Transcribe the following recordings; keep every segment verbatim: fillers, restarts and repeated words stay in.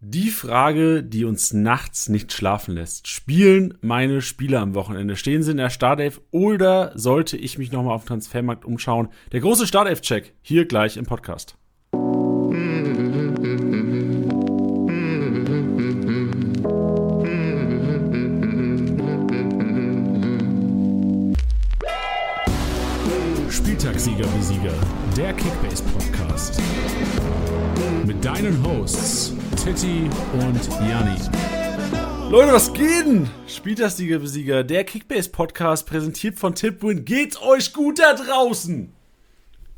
Die Frage, die uns nachts nicht schlafen lässt. Spielen meine Spieler am Wochenende? Stehen sie in der Startelf oder sollte ich mich nochmal auf den Transfermarkt umschauen? Der große Startelf-Check hier gleich im Podcast. Spieltagssieger-Besieger, der Kickbase-Podcast. Mit deinen Hosts Titti und Janni. Leute, was geht denn? Spieltagssieger-Besieger, der Kickbase-Podcast, präsentiert von Tippwin. Geht's euch gut da draußen?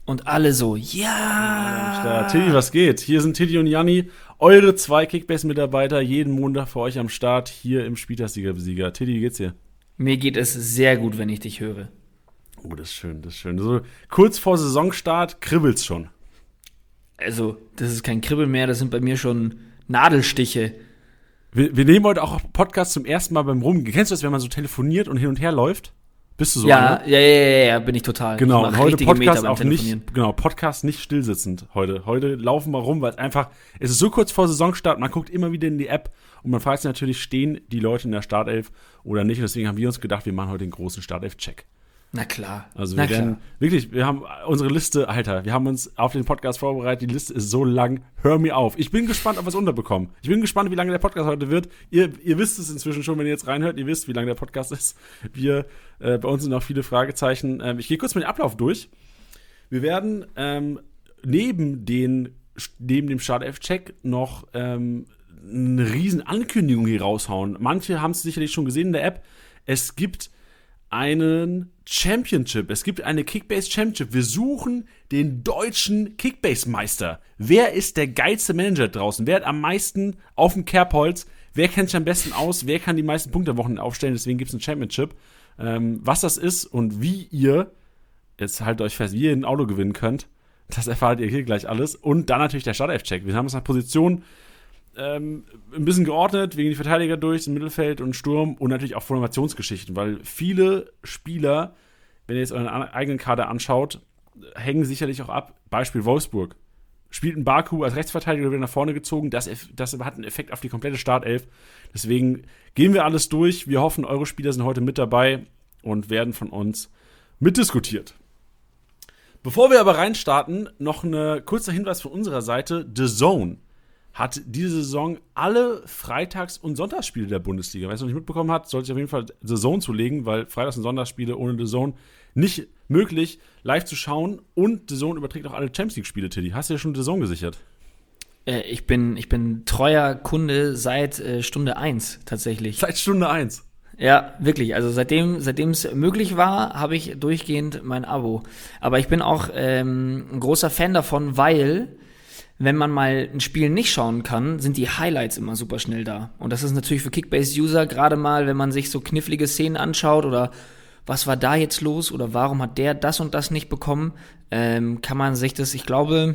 Und alle so, ja! ja Titti, was geht? Hier sind Titti und Janni, eure zwei Kickbase-Mitarbeiter, jeden Montag für euch am Start, hier im Spieltagssieger-Besieger. Titti, wie geht's dir? Mir geht es sehr gut, wenn ich dich höre. Oh, das ist schön, das ist schön. So, kurz vor Saisonstart kribbelt's schon. Also, das ist kein Kribbeln mehr, das sind bei mir schon Nadelstiche. Wir, wir nehmen heute auch Podcast zum ersten Mal beim Rumgehen. Kennst du das, wenn man so telefoniert und hin und her läuft? Bist du so? Ja, ja, ja, ja, ja, bin ich total. Genau, ich mach heute Podcast auch nicht. Genau, Podcast nicht stillsitzend heute. Heute laufen wir rum, weil es einfach, es ist so kurz vor Saisonstart, man guckt immer wieder in die App und man fragt sich natürlich, stehen die Leute in der Startelf oder nicht? Und deswegen haben wir uns gedacht, wir machen heute den großen Startelf-Check. Na klar. Also wir werden wirklich, wir haben unsere Liste, Alter, wir haben uns auf den Podcast vorbereitet, die Liste ist so lang, hör mir auf. Ich bin gespannt, ob wir es unterbekommen. Ich bin gespannt, wie lange der Podcast heute wird. Ihr, ihr wisst es inzwischen schon, wenn ihr jetzt reinhört, ihr wisst, wie lange der Podcast ist. Wir, äh, bei uns sind noch viele Fragezeichen. Ähm, ich gehe kurz mit dem Ablauf durch. Wir werden ähm, neben, den, neben dem Startelf-Check noch ähm, eine riesen Ankündigung hier raushauen. Manche haben es sicherlich schon gesehen in der App. Es gibt einen Championship. Es gibt eine Kickbase-Championship. Wir suchen den deutschen Kickbase-Meister. Wer ist der geilste Manager draußen? Wer hat am meisten auf dem Kerbholz? Wer kennt sich am besten aus? Wer kann die meisten Punkte am Wochenende aufstellen? Deswegen gibt es ein Championship. Ähm, was das ist und wie ihr, jetzt haltet euch fest, wie ihr ein Auto gewinnen könnt, das erfahrt ihr hier gleich alles. Und dann natürlich der Startelf-Check. Wir haben uns nach Position Ähm, ein bisschen geordnet, wegen die Verteidiger durch, im Mittelfeld und Sturm und natürlich auch Formationsgeschichten, weil viele Spieler, wenn ihr jetzt euren eigenen Kader anschaut, hängen sicherlich auch ab. Beispiel Wolfsburg. Spielt ein Baku als Rechtsverteidiger wieder nach vorne gezogen, das, das hat einen Effekt auf die komplette Startelf. Deswegen gehen wir alles durch. Wir hoffen, eure Spieler sind heute mit dabei und werden von uns mitdiskutiert. Bevor wir aber reinstarten, noch ein kurzer Hinweis von unserer Seite, D A Z N hat diese Saison alle Freitags- und Sonntagsspiele der Bundesliga. Wer es noch nicht mitbekommen hat, sollte sich auf jeden Fall D A Z N zulegen, weil Freitags- und Sonntagsspiele ohne D A Z N nicht möglich, live zu schauen. Und D A Z N überträgt auch alle Champions-League-Spiele, Tiddy. Hast du dir schon D A Z N gesichert? Äh, ich bin, ich bin treuer Kunde seit äh, Stunde eins tatsächlich. Seit Stunde eins? Ja, wirklich. Also seitdem seitdem es möglich war, habe ich durchgehend mein Abo. Aber ich bin auch ähm, ein großer Fan davon, weil wenn man mal ein Spiel nicht schauen kann, sind die Highlights immer super schnell da. Und das ist natürlich für Kickbase-User gerade mal, wenn man sich so knifflige Szenen anschaut oder was war da jetzt los oder warum hat der das und das nicht bekommen, ähm, kann man sich das, ich glaube,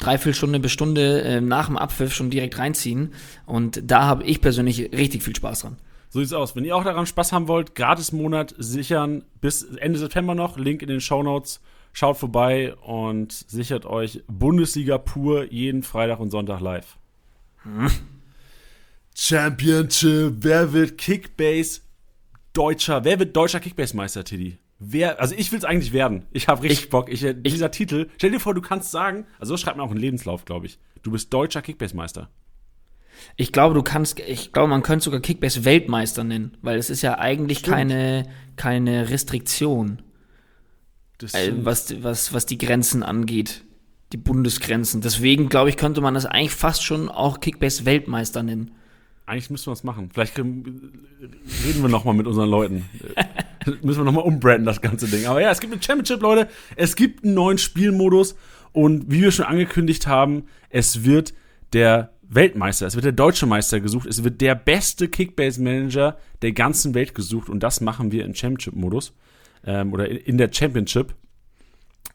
dreiviertel Stunde bis Stunde äh, nach dem Abpfiff schon direkt reinziehen. Und da habe ich persönlich richtig viel Spaß dran. So sieht's aus. Wenn ihr auch daran Spaß haben wollt, Gratis-Monat sichern bis Ende September noch. Link in den Shownotes. Schaut vorbei und sichert euch Bundesliga pur jeden Freitag und Sonntag live. Hm. Championship, wer wird Kickbase Deutscher? Wer wird deutscher Kickbase-Meister, Tiddy? Wer, also ich will es eigentlich werden. Ich habe richtig ich, Bock. Ich, ich, dieser Titel, stell dir vor, du kannst sagen, also so schreibt man auch einen Lebenslauf, glaube ich. Du bist deutscher Kickbase-Meister. Ich glaube, du kannst, ich glaube, man könnte sogar Kickbase-Weltmeister nennen, weil es ist ja eigentlich Stimmt. keine, keine Restriktion. Also, was, was, was die Grenzen angeht, die Bundesgrenzen. Deswegen, glaube ich, könnte man das eigentlich fast schon auch Kickbase-Weltmeister nennen. Eigentlich müssen wir es machen. Vielleicht reden wir nochmal mit unseren Leuten. Müssen wir nochmal umbranden, das ganze Ding. Aber ja, es gibt ein Championship, Leute. Es gibt einen neuen Spielmodus. Und wie wir schon angekündigt haben, es wird der Weltmeister, es wird der deutsche Meister gesucht. Es wird der beste Kickbase-Manager der ganzen Welt gesucht. Und das machen wir im Championship-Modus. Ähm, oder in der Championship.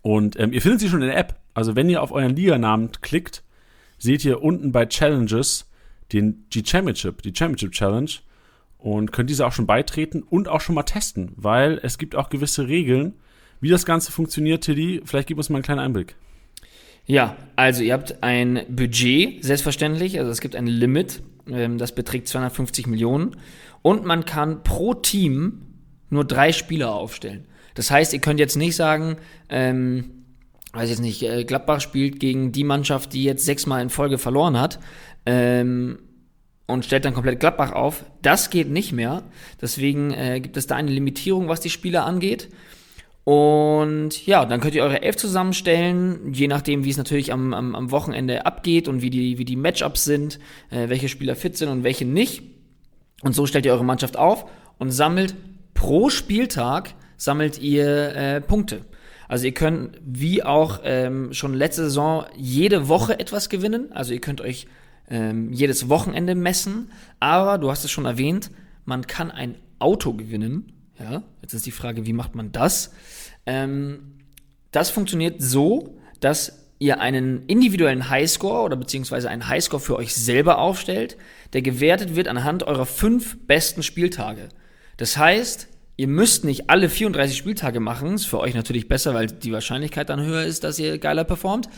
Und ähm, ihr findet sie schon in der App. Also wenn ihr auf euren Liganamen klickt, seht ihr unten bei Challenges den, die Championship, die Championship Challenge. Und könnt diese auch schon beitreten und auch schon mal testen. Weil es gibt auch gewisse Regeln, wie das Ganze funktioniert, Tiddy. Vielleicht gib uns mal einen kleinen Einblick. Ja, also ihr habt ein Budget, selbstverständlich, also es gibt ein Limit, das beträgt zweihundertfünfzig Millionen und man kann pro Team nur drei Spieler aufstellen. Das heißt, ihr könnt jetzt nicht sagen, ähm, weiß jetzt nicht, Gladbach spielt gegen die Mannschaft, die jetzt sechsmal in Folge verloren hat, ähm, und stellt dann komplett Gladbach auf. Das geht nicht mehr. Deswegen äh, gibt es da eine Limitierung, was die Spieler angeht. Und ja, dann könnt ihr eure Elf zusammenstellen, je nachdem, wie es natürlich am, am, am Wochenende abgeht und wie die, wie die Matchups sind, äh, welche Spieler fit sind und welche nicht. Und so stellt ihr eure Mannschaft auf und sammelt pro Spieltag sammelt ihr äh, Punkte. Also ihr könnt, wie auch ähm, schon letzte Saison, jede Woche etwas gewinnen. Also ihr könnt euch ähm, jedes Wochenende messen. Aber, du hast es schon erwähnt, man kann ein Auto gewinnen. Ja, jetzt ist die Frage, wie macht man das? Ähm, das funktioniert so, dass ihr einen individuellen Highscore oder beziehungsweise einen Highscore für euch selber aufstellt, der gewertet wird anhand eurer fünf besten Spieltage. Das heißt, ihr müsst nicht alle vierunddreißig Spieltage machen, ist für euch natürlich besser, weil die Wahrscheinlichkeit dann höher ist, dass ihr geiler performt,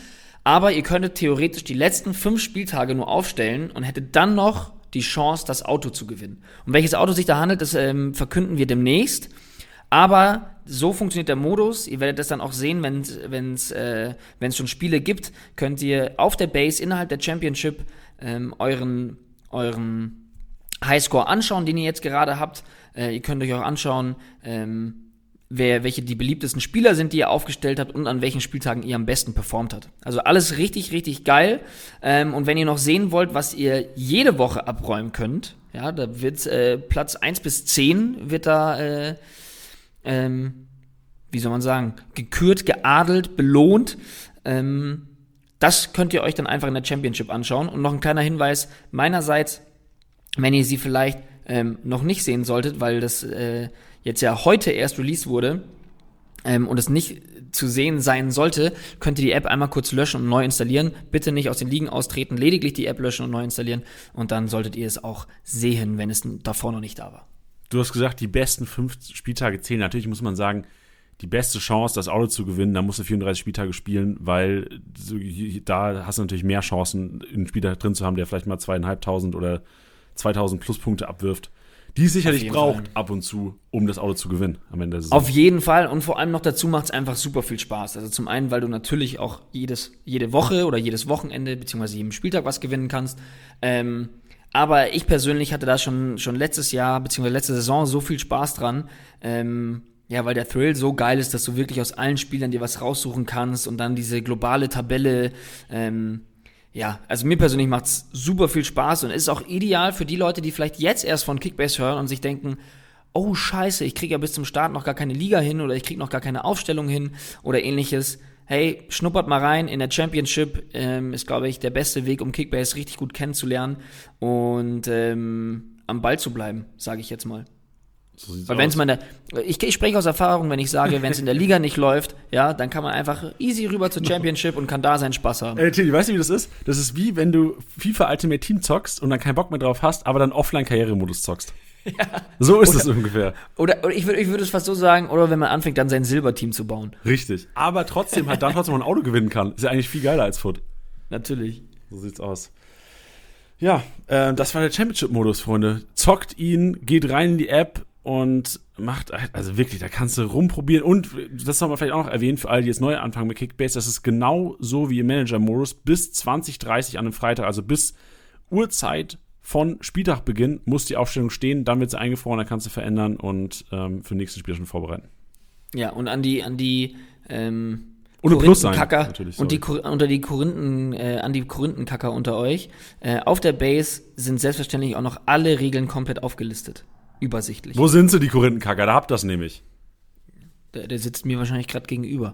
aber ihr könntet theoretisch die letzten fünf Spieltage nur aufstellen und hättet dann noch die Chance, das Auto zu gewinnen. Um welches Auto sich da handelt, das ähm, verkünden wir demnächst, aber so funktioniert der Modus. Ihr werdet das dann auch sehen, wenn es äh, schon Spiele gibt, könnt ihr auf der Base innerhalb der Championship ähm, euren, euren Highscore anschauen, den ihr jetzt gerade habt. Äh, ihr könnt euch auch anschauen, ähm, wer, welche die beliebtesten Spieler sind, die ihr aufgestellt habt und an welchen Spieltagen ihr am besten performt habt. Also alles richtig, richtig geil. Ähm, und wenn ihr noch sehen wollt, was ihr jede Woche abräumen könnt, ja, da wird äh, Platz eins bis zehn wird da, äh, ähm, wie soll man sagen, gekürt, geadelt, belohnt. Ähm, das könnt ihr euch dann einfach in der Championship anschauen. Und noch ein kleiner Hinweis meinerseits, wenn ihr sie vielleicht ähm, noch nicht sehen solltet, weil das äh, jetzt ja heute erst released wurde ähm, und es nicht zu sehen sein sollte, könnt ihr die App einmal kurz löschen und neu installieren. Bitte nicht aus den Ligen austreten, lediglich die App löschen und neu installieren und dann solltet ihr es auch sehen, wenn es davor noch nicht da war. Du hast gesagt, die besten fünf Spieltage zählen. Natürlich muss man sagen, die beste Chance, das Auto zu gewinnen, da musst du vierunddreißig Spieltage spielen, weil da hast du natürlich mehr Chancen, einen Spieler drin zu haben, der vielleicht mal zweieinhalbtausend oder zweitausend Pluspunkte abwirft, die es sicherlich braucht ab und zu, um das Auto zu gewinnen am Ende der Saison. Auf jeden Fall und vor allem noch dazu macht es einfach super viel Spaß. Also zum einen, weil du natürlich auch jedes, jede Woche oder jedes Wochenende beziehungsweise jeden Spieltag was gewinnen kannst. Ähm, aber ich persönlich hatte da schon, schon letztes Jahr beziehungsweise letzte Saison so viel Spaß dran, ähm, ja, weil der Thrill so geil ist, dass du wirklich aus allen Spielern dir was raussuchen kannst und dann diese globale Tabelle, ähm, ja, also mir persönlich macht's super viel Spaß und ist auch ideal für die Leute, die vielleicht jetzt erst von Kickbase hören und sich denken, oh scheiße, ich krieg ja bis zum Start noch gar keine Liga hin oder ich krieg noch gar keine Aufstellung hin oder ähnliches. Hey, schnuppert mal rein in der Championship, ähm, ist glaube ich der beste Weg, um Kickbase richtig gut kennenzulernen und ähm, am Ball zu bleiben, sage ich jetzt mal. So sieht's Weil wenn's aus. Meine, ich, ich spreche aus Erfahrung, wenn ich sage, wenn es in der Liga nicht läuft, ja, dann kann man einfach easy rüber zur Championship und kann da seinen Spaß haben. Ey, Tilly, weißt du, wie das ist? Das ist wie, wenn du FIFA Ultimate Team zockst und dann keinen Bock mehr drauf hast, aber dann Offline-Karrieremodus zockst. Ja. So ist es ungefähr. Oder, oder ich würde ich würd es fast so sagen, oder wenn man anfängt, dann sein Silberteam zu bauen. Richtig. Aber trotzdem halt dann trotzdem ein Auto gewinnen kann. Ist ja eigentlich viel geiler als Foot. Natürlich. So sieht's aus. Ja, äh, das war der Championship-Modus, Freunde. Zockt ihn, geht rein in die App, und macht, also wirklich, da kannst du rumprobieren. Und das soll man vielleicht auch noch erwähnen, für alle, die jetzt neu anfangen mit Kickbase, das ist genau so wie im Manager-Modus bis zwanzig Uhr dreißig an einem Freitag, also bis Uhrzeit von Spieltagbeginn muss die Aufstellung stehen, dann wird sie eingefroren, dann kannst du verändern und ähm, für den nächsten Spiel schon vorbereiten. Ja, und an die, an die, ähm, ohne Plus sein, natürlich, und die unter die Korinthen, äh, an die Korinthenkacker unter euch. Äh, auf der Base sind selbstverständlich auch noch alle Regeln komplett aufgelistet. Übersichtlich. Wo sind sie, die Korinthenkacker? Da habt ihr das nämlich. Der, der sitzt mir wahrscheinlich gerade gegenüber.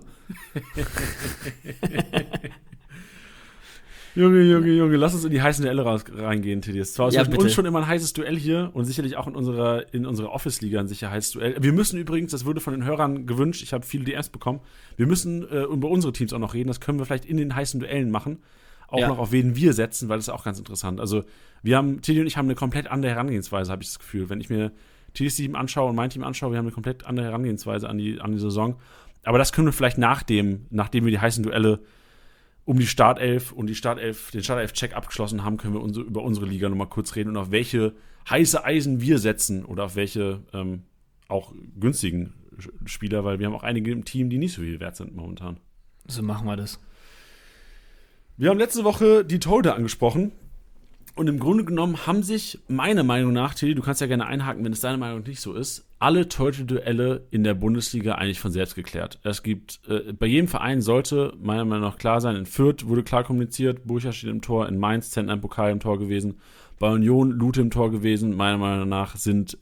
Junge, Junge, Junge, lass uns in die heißen Duelle reingehen, Teddy. Es war ja, zwischen bitte. uns schon immer ein heißes Duell hier und sicherlich auch in unserer, in unserer Office-Liga ein sicher heißes Duell. Wir müssen übrigens, das wurde von den Hörern gewünscht, ich habe viele D Ms bekommen, wir müssen äh, über unsere Teams auch noch reden, das können wir vielleicht in den heißen Duellen machen. Auch ja. noch auf wen wir setzen, weil das ist auch ganz interessant. Also, wir haben, Tilly und ich haben eine komplett andere Herangehensweise, habe ich das Gefühl. Wenn ich mir Tillys Team anschaue und mein Team anschaue, wir haben eine komplett andere Herangehensweise an die, an die Saison. Aber das können wir vielleicht nach dem, nachdem wir die heißen Duelle um die Startelf und die Startelf, den Startelf-Check abgeschlossen haben, können wir unsere, über unsere Liga nochmal kurz reden und auf welche heiße Eisen wir setzen oder auf welche ähm, auch günstigen Spieler, weil wir haben auch einige im Team, die nicht so viel wert sind momentan. So machen wir das. Wir haben letzte Woche die Torhüter angesprochen. Und im Grunde genommen haben sich, meiner Meinung nach, Tilly, du kannst ja gerne einhaken, wenn es deiner Meinung nach nicht so ist, alle Torhüter-Duelle in der Bundesliga eigentlich von selbst geklärt. Es gibt, äh, bei jedem Verein sollte meiner Meinung nach klar sein, in Fürth wurde klar kommuniziert, Burcher steht im Tor, in Mainz, Zentner im Pokal im Tor gewesen, bei Union, Lute im Tor gewesen. Meiner Meinung nach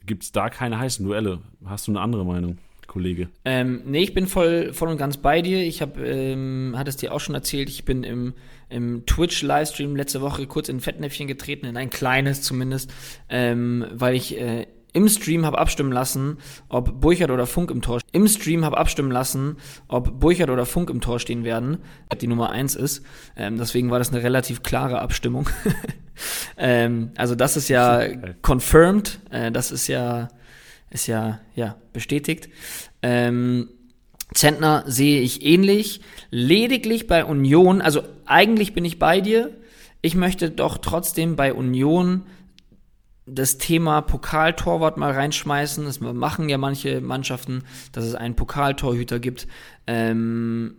gibt es da keine heißen Duelle. Hast du eine andere Meinung, Kollege? Ähm, nee, ich bin voll, voll und ganz bei dir. Ich habe, ähm, hatte es dir auch schon erzählt, ich bin im, im Twitch-Livestream letzte Woche kurz in ein Fettnäpfchen getreten, in ein kleines zumindest, ähm, weil ich äh, im Stream habe abstimmen lassen, ob Burchard oder Funk im Tor im Stream habe abstimmen lassen, ob Burchard oder Funk im Tor stehen werden, die Nummer eins ist. Ähm, deswegen war das eine relativ klare Abstimmung. ähm, also das ist ja confirmed, äh, das ist ja Ist ja, ja bestätigt. Ähm, Zentner sehe ich ähnlich. Lediglich bei Union, also eigentlich bin ich bei dir. Ich möchte doch trotzdem bei Union das Thema Pokaltorwart mal reinschmeißen. Das machen ja manche Mannschaften, dass es einen Pokaltorhüter gibt, ähm,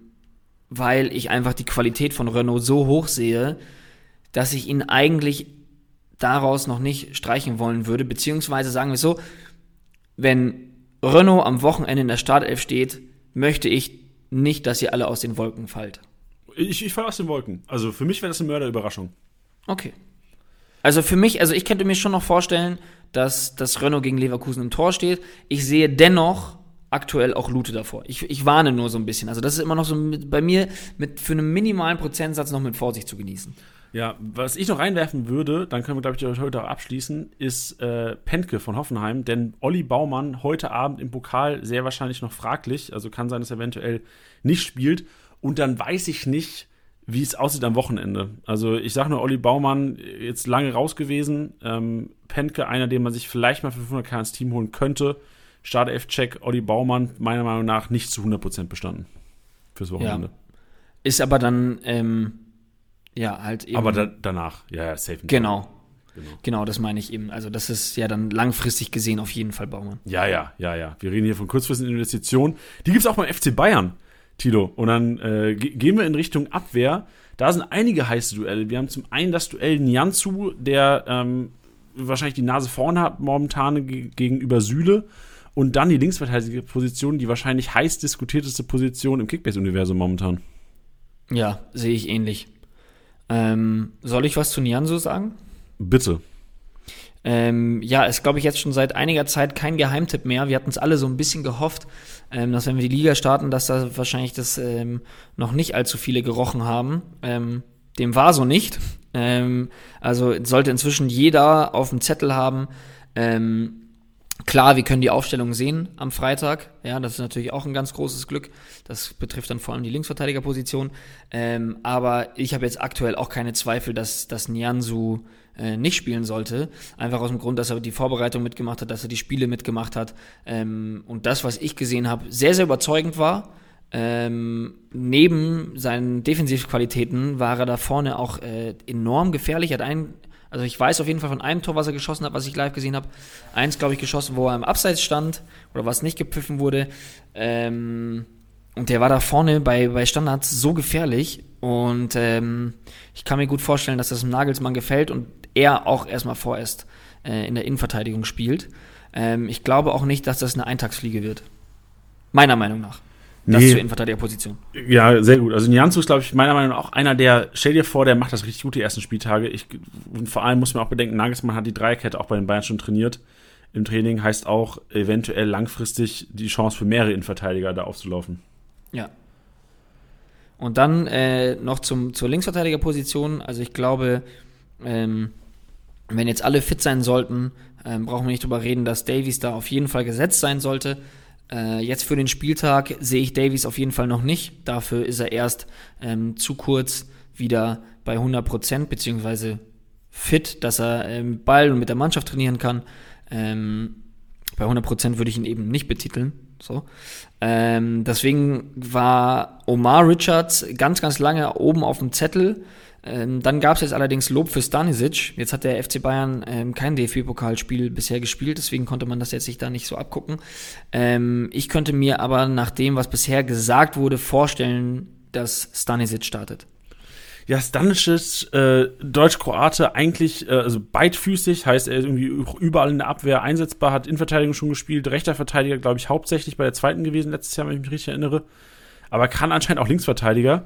weil ich einfach die Qualität von Renault so hoch sehe, dass ich ihn eigentlich daraus noch nicht streichen wollen würde. Beziehungsweise sagen wir es so, wenn Renault am Wochenende in der Startelf steht, möchte ich nicht, dass ihr alle aus den Wolken fallt. Ich, ich falle aus den Wolken. Also für mich wäre das eine Mörderüberraschung. Okay. Also für mich, also ich könnte mir schon noch vorstellen, dass, dass Renault gegen Leverkusen im Tor steht. Ich sehe dennoch aktuell auch Lute davor. Ich, ich warne nur so ein bisschen. Also das ist immer noch so mit, bei mir mit, für einen minimalen Prozentsatz noch mit Vorsicht zu genießen. Ja, was ich noch reinwerfen würde, dann können wir, glaube ich, heute auch abschließen, ist äh, Pentke von Hoffenheim. Denn Olli Baumann heute Abend im Pokal sehr wahrscheinlich noch fraglich. Also kann sein, dass er eventuell nicht spielt. Und dann weiß ich nicht, wie es aussieht am Wochenende. Also ich sage nur, Olli Baumann jetzt lange raus gewesen. Ähm, Pentke, einer, den man sich vielleicht mal für fünfhundert K ins Team holen könnte. Startelf-Check, Olli Baumann, meiner Meinung nach nicht zu hundert Prozent bestanden fürs Wochenende. Ja. Ist aber dann... Ähm Ja, halt eben. Aber da, danach, ja, ja, safe. Genau. genau, genau, das meine ich eben. Also das ist ja dann langfristig gesehen auf jeden Fall Baumann. Ja, ja, ja, ja. Wir reden hier von kurzfristigen Investitionen. Die gibt es auch beim F C Bayern, Tilo. Und dann äh, ge- gehen wir in Richtung Abwehr. Da sind einige heiße Duelle. Wir haben zum einen das Duell Nianzou, der ähm, wahrscheinlich die Nase vorn hat momentan ge- gegenüber Süle. Und dann die linksverteidige Position, die wahrscheinlich heiß diskutierteste Position im Kickbase-Universum momentan. Ja, sehe ich ähnlich. Ähm, soll ich was zu Nianzou sagen? Bitte. Ähm, ja, ist, glaube ich, jetzt schon seit einiger Zeit kein Geheimtipp mehr. Wir hatten es alle so ein bisschen gehofft, ähm, dass wenn wir die Liga starten, dass da wahrscheinlich das ähm, noch nicht allzu viele gerochen haben. Ähm, dem war so nicht. Ähm, also sollte inzwischen jeder auf dem Zettel haben. Ähm, Klar, wir können die Aufstellung sehen am Freitag. Ja, das ist natürlich auch ein ganz großes Glück. Das betrifft dann vor allem die Linksverteidigerposition. Ähm, aber ich habe jetzt aktuell auch keine Zweifel, dass, dass Nianzou äh, nicht spielen sollte. Einfach aus dem Grund, dass er die Vorbereitung mitgemacht hat, dass er die Spiele mitgemacht hat. Ähm, und das, was ich gesehen habe, sehr, sehr überzeugend war. Ähm, neben seinen Defensivqualitäten war er da vorne auch äh, enorm gefährlich. Hat einen Also ich weiß auf jeden Fall von einem Tor, was er geschossen hat, was ich live gesehen habe. Eins, glaube ich, geschossen, wo er im Abseits stand oder was nicht gepfiffen wurde. Ähm, und der war da vorne bei, bei Standards so gefährlich. Und ähm, ich kann mir gut vorstellen, dass das dem Nagelsmann gefällt und er auch erstmal vorerst äh, in der Innenverteidigung spielt. Ähm, ich glaube auch nicht, dass das eine Eintagsfliege wird. Meiner Meinung nach. Das nee. Zur Innenverteidigerposition. Ja, sehr gut. Also Nianzou ist, glaube ich, meiner Meinung nach auch einer, der, stell dir vor, der macht das richtig gut die ersten Spieltage. Ich, und vor allem muss man auch bedenken, Nagelsmann hat die Dreierkette auch bei den Bayern schon trainiert. Im Training heißt auch, eventuell langfristig die Chance für mehrere Innenverteidiger da aufzulaufen. Ja. Und dann äh, noch zum, zur Linksverteidigerposition. Also ich glaube, ähm, wenn jetzt alle fit sein sollten, ähm, brauchen wir nicht drüber reden, dass Davies da auf jeden Fall gesetzt sein sollte. Jetzt für den Spieltag sehe ich Davies auf jeden Fall noch nicht. Dafür ist er erst ähm, zu kurz wieder bei hundert Prozent beziehungsweise fit, dass er ähm, mit Ball und mit der Mannschaft trainieren kann. Ähm, bei hundert Prozent würde ich ihn eben nicht betiteln. So. Ähm, deswegen war Omar Richards ganz, ganz lange oben auf dem Zettel. Ähm, dann gab es jetzt allerdings Lob für Stanisic. Jetzt hat der F C Bayern ähm, kein D F B-Pokalspiel bisher gespielt, deswegen konnte man das jetzt sich da nicht so abgucken. Ähm, ich könnte mir aber nach dem, was bisher gesagt wurde, vorstellen, dass Stanisic startet. Ja, Stanisic, äh, Deutsch-Kroate, eigentlich, äh, also beidfüßig, heißt er ist irgendwie überall in der Abwehr einsetzbar, hat Innenverteidigung schon gespielt, rechter Verteidiger, glaube ich, hauptsächlich bei der zweiten gewesen letztes Jahr, wenn ich mich richtig erinnere, aber kann anscheinend auch Linksverteidiger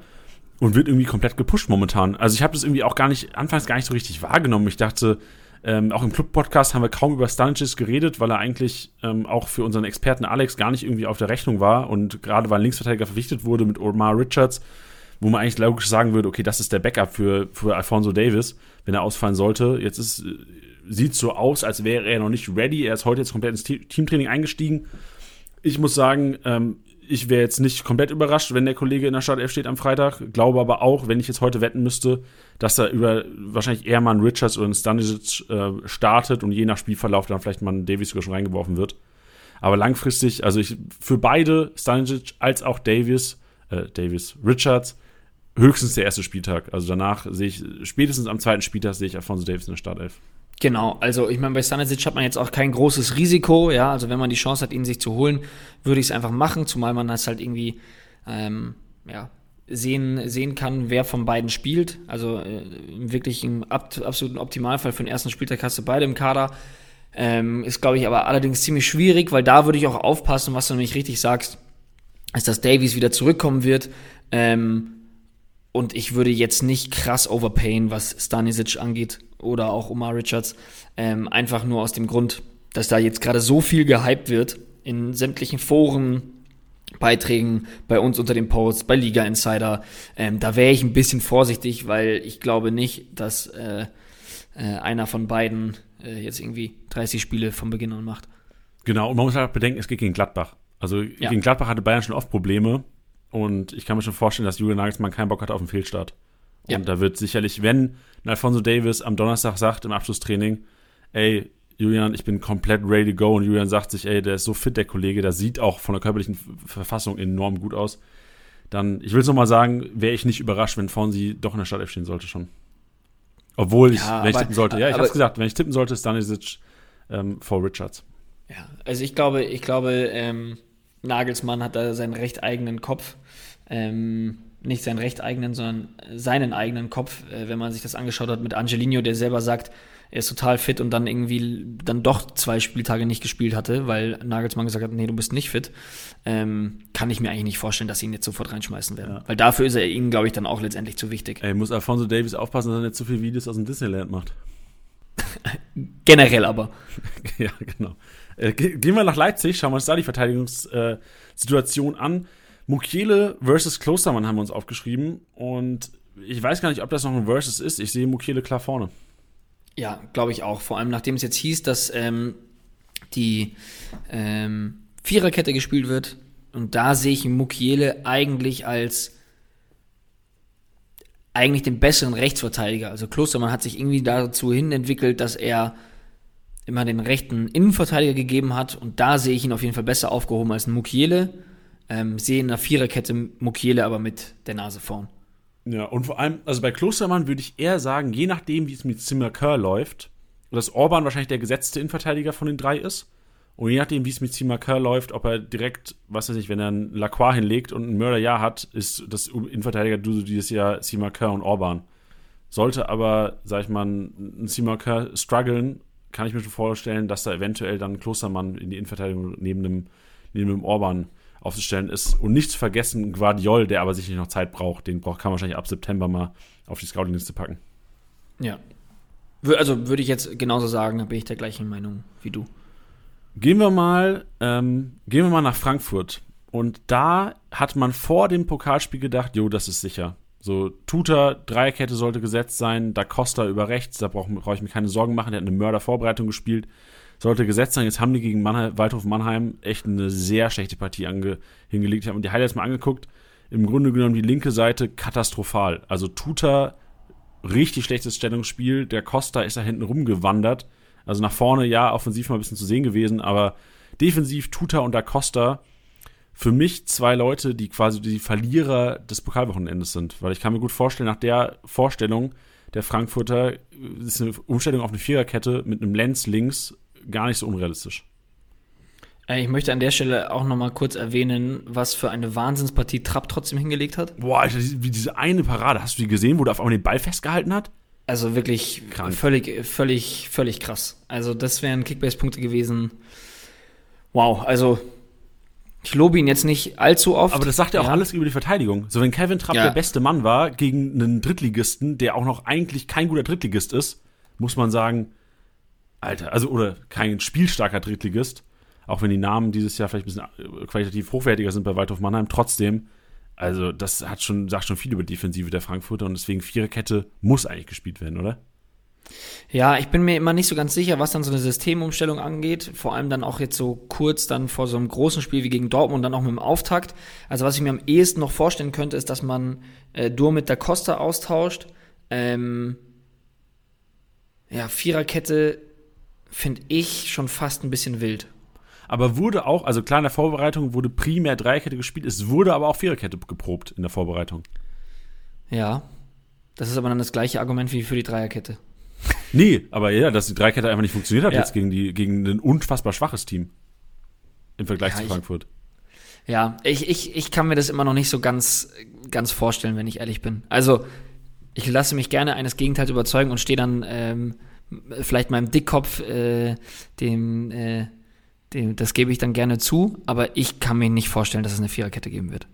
und wird irgendwie komplett gepusht momentan. Also ich habe das irgendwie auch gar nicht, anfangs gar nicht so richtig wahrgenommen. Ich dachte, ähm, auch im Club-Podcast haben wir kaum über Stanisic geredet, weil er eigentlich ähm, auch für unseren Experten Alex gar nicht irgendwie auf der Rechnung war und gerade weil ein Linksverteidiger verpflichtet wurde mit Omar Richards, wo man eigentlich logisch sagen würde, okay, das ist der Backup für, für Alphonso Davies, wenn er ausfallen sollte. Jetzt ist, sieht es so aus, als wäre er noch nicht ready. Er ist heute jetzt komplett ins Teamtraining eingestiegen. Ich muss sagen, ähm, ich wäre jetzt nicht komplett überrascht, wenn der Kollege in der Startelf steht am Freitag. Glaube aber auch, wenn ich jetzt heute wetten müsste, dass er über wahrscheinlich eher mal einen Richards oder einen Stanisic äh, startet und je nach Spielverlauf dann vielleicht mal einen Davies sogar schon reingeworfen wird. Aber langfristig, also ich für beide, Stanisic als auch Davies, äh, Davies, Richards, höchstens der erste Spieltag. Also danach sehe ich, spätestens am zweiten Spieltag sehe ich Alphonso Davies in der Startelf. Genau, also ich meine, bei Stanisic hat man jetzt auch kein großes Risiko, ja, also wenn man die Chance hat, ihn sich zu holen, würde ich es einfach machen, zumal man das halt irgendwie, ähm, ja, sehen, sehen kann, wer von beiden spielt. Also äh, wirklich im ab- absoluten Optimalfall für den ersten Spieltag hast du beide im Kader. Ähm, ist, glaube ich, aber allerdings ziemlich schwierig, weil da würde ich auch aufpassen, was du nämlich richtig sagst, ist, dass Davies wieder zurückkommen wird, ähm, und ich würde jetzt nicht krass overpayen, was Stanisic angeht oder auch Omar Richards. Ähm, einfach nur aus dem Grund, dass da jetzt gerade so viel gehypt wird in sämtlichen Foren, Beiträgen, bei uns unter den Posts, bei Liga Insider. Ähm, da wäre ich ein bisschen vorsichtig, weil ich glaube nicht, dass äh, äh, einer von beiden äh, jetzt irgendwie dreißig Spiele von Beginn an macht. Genau, und man muss halt bedenken, es geht gegen Gladbach. Also ja. Gegen Gladbach hatte Bayern schon oft Probleme. Und ich kann mir schon vorstellen, dass Julian Nagelsmann keinen Bock hat auf einen Fehlstart. Und ja. Da wird sicherlich, wenn Alphonso Davies am Donnerstag sagt im Abschlusstraining, ey, Julian, ich bin komplett ready to go. Und Julian sagt sich, ey, der ist so fit, der Kollege, der sieht auch von der körperlichen Verfassung enorm gut aus. Dann, ich will es nochmal sagen, wäre ich nicht überrascht, wenn Fonsi doch in der Startelf stehen sollte schon. Obwohl, ich, ja, wenn aber, ich tippen sollte, ja, ich hab's gesagt, wenn ich tippen sollte, ist Stanisic ähm, vor Richards. Ja, also ich glaube, ich glaube, ähm Nagelsmann hat da seinen recht eigenen Kopf, ähm, nicht seinen recht eigenen, sondern seinen eigenen Kopf, äh, wenn man sich das angeschaut hat mit Angelino, der selber sagt, er ist total fit und dann irgendwie dann doch zwei Spieltage nicht gespielt hatte, weil Nagelsmann gesagt hat, nee, du bist nicht fit, ähm, kann ich mir eigentlich nicht vorstellen, dass sie ihn jetzt sofort reinschmeißen werden. Ja. Weil dafür ist er ihnen, glaube ich, dann auch letztendlich zu wichtig. Ey, muss Alphonso Davies aufpassen, dass er nicht zu viele Videos aus dem Disneyland macht. Generell aber. Ja, genau. Gehen wir nach Leipzig, schauen wir uns da die Verteidigungssituation an. Mukiele versus Klostermann haben wir uns aufgeschrieben. Und ich weiß gar nicht, ob das noch ein Versus ist. Ich sehe Mukiele klar vorne. Ja, glaube ich auch. Vor allem, nachdem es jetzt hieß, dass ähm, die ähm, Viererkette gespielt wird. Und da sehe ich Mukiele eigentlich als eigentlich den besseren Rechtsverteidiger. Also Klostermann hat sich irgendwie dazu hin entwickelt, dass er immer den rechten Innenverteidiger gegeben hat und da sehe ich ihn auf jeden Fall besser aufgehoben als ein Mukiele. Ähm, sehe in der Viererkette Mukiele aber mit der Nase vorn. Ja, und vor allem, also bei Klostermann würde ich eher sagen, je nachdem, wie es mit Simakan läuft, dass Orban wahrscheinlich der gesetzte Innenverteidiger von den drei ist und je nachdem, wie es mit Simakan läuft, ob er direkt, was weiß ich, wenn er einen Lacroix hinlegt und einen Mörderjahr hat, ist das Innenverteidiger-Duo dieses Jahr Simakan und Orban. Sollte aber, sag ich mal, ein Simakan strugglen, kann ich mir schon vorstellen, dass da eventuell dann Klostermann in die Innenverteidigung neben dem, neben dem Orban aufzustellen ist. Und nicht zu vergessen Guardiol, der aber sicherlich noch Zeit braucht. Den braucht, kann man wahrscheinlich ab September mal auf die Scouting-Liste packen. Ja. Also würde ich jetzt genauso sagen, da bin ich der gleichen Meinung wie du. Gehen wir mal, ähm, gehen wir mal nach Frankfurt. Und da hat man vor dem Pokalspiel gedacht, jo, das ist sicher. So, Tuta, Dreierkette sollte gesetzt sein, da Costa über rechts, da brauche brauch ich mir keine Sorgen machen, der hat eine Mördervorbereitung gespielt, sollte gesetzt sein. Jetzt haben die gegen Mannheim, Waldhof Mannheim echt eine sehr schlechte Partie ange, hingelegt. Ich habe mir die Highlights mal angeguckt, im Grunde genommen die linke Seite katastrophal. Also Tuta, richtig schlechtes Stellungsspiel, der Costa ist da hinten rumgewandert. Also nach vorne, ja, offensiv mal ein bisschen zu sehen gewesen, aber defensiv Tuta und da Costa für mich zwei Leute, die quasi die Verlierer des Pokalwochenendes sind. Weil ich kann mir gut vorstellen, nach der Vorstellung der Frankfurter ist eine Umstellung auf eine Viererkette mit einem Lenz links gar nicht so unrealistisch. Ich möchte an der Stelle auch noch mal kurz erwähnen, was für eine Wahnsinnspartie Trapp trotzdem hingelegt hat. Boah, diese eine Parade, hast du die gesehen, wo der auf einmal den Ball festgehalten hat? Also wirklich krank. völlig, völlig, völlig krass. Also das wären Kickbase-Punkte gewesen. Wow, also ich lobe ihn jetzt nicht allzu oft. Aber das sagt ja auch alles über die Verteidigung. So, wenn Kevin Trapp ja. der beste Mann war gegen einen Drittligisten, der auch noch eigentlich kein guter Drittligist ist, muss man sagen, Alter, also oder kein spielstarker Drittligist, auch wenn die Namen dieses Jahr vielleicht ein bisschen qualitativ hochwertiger sind bei Waldhof Mannheim, trotzdem, also das hat schon, sagt schon viel über die Defensive der Frankfurter und deswegen Viererkette muss eigentlich gespielt werden, oder? Ja, ich bin mir immer nicht so ganz sicher, was dann so eine Systemumstellung angeht, vor allem dann auch jetzt so kurz dann vor so einem großen Spiel wie gegen Dortmund, dann auch mit dem Auftakt. Also was ich mir am ehesten noch vorstellen könnte, ist, dass man äh, Dur mit da Costa austauscht. Ähm, ja, Viererkette finde ich schon fast ein bisschen wild. Aber wurde auch, also klar in der Vorbereitung wurde primär Dreierkette gespielt, es wurde aber auch Viererkette geprobt in der Vorbereitung. Ja, das ist aber dann das gleiche Argument wie für die Dreierkette. Nee, aber ja, dass die Dreierkette einfach nicht funktioniert hat ja. jetzt gegen, die, gegen ein unfassbar schwaches Team im Vergleich ja, zu Frankfurt. Ich, ja, ich, ich, ich kann mir das immer noch nicht so ganz, ganz vorstellen, wenn ich ehrlich bin. Also ich lasse mich gerne eines Gegenteils überzeugen und stehe dann ähm, vielleicht meinem Dickkopf äh, dem... Äh, Das gebe ich dann gerne zu, aber ich kann mir nicht vorstellen, dass es eine Viererkette geben wird.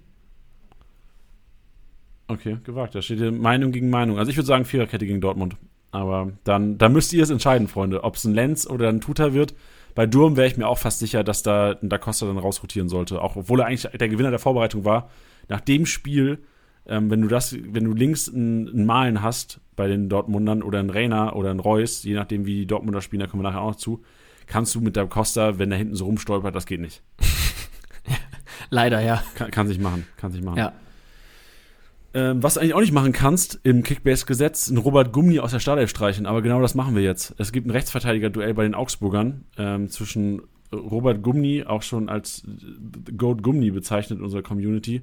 Okay, gewagt. Da steht hier Meinung gegen Meinung. Also ich würde sagen Viererkette gegen Dortmund. Aber dann, dann müsst ihr es entscheiden, Freunde, ob es ein Lenz oder ein Tuta wird. Bei Durm wäre ich mir auch fast sicher, dass da ein da Costa dann rausrotieren sollte. Auch obwohl er eigentlich der Gewinner der Vorbereitung war. Nach dem Spiel, ähm, wenn du das, wenn du links einen Malen hast bei den Dortmundern oder einen Reina oder einen Reus, je nachdem wie die Dortmunder spielen, da kommen wir nachher auch noch zu, kannst du mit da Costa, wenn er hinten so rumstolpert, das geht nicht. Leider, ja. Kann, kann sich machen, kann sich machen. Ja. Ähm, was du eigentlich auch nicht machen kannst im Kickbase-Gesetz, einen Robert Gumni aus der Startelf streichen, aber genau das machen wir jetzt. Es gibt ein Rechtsverteidiger-Duell bei den Augsburgern ähm, zwischen Robert Gumni, auch schon als Goat Gumni bezeichnet in unserer Community,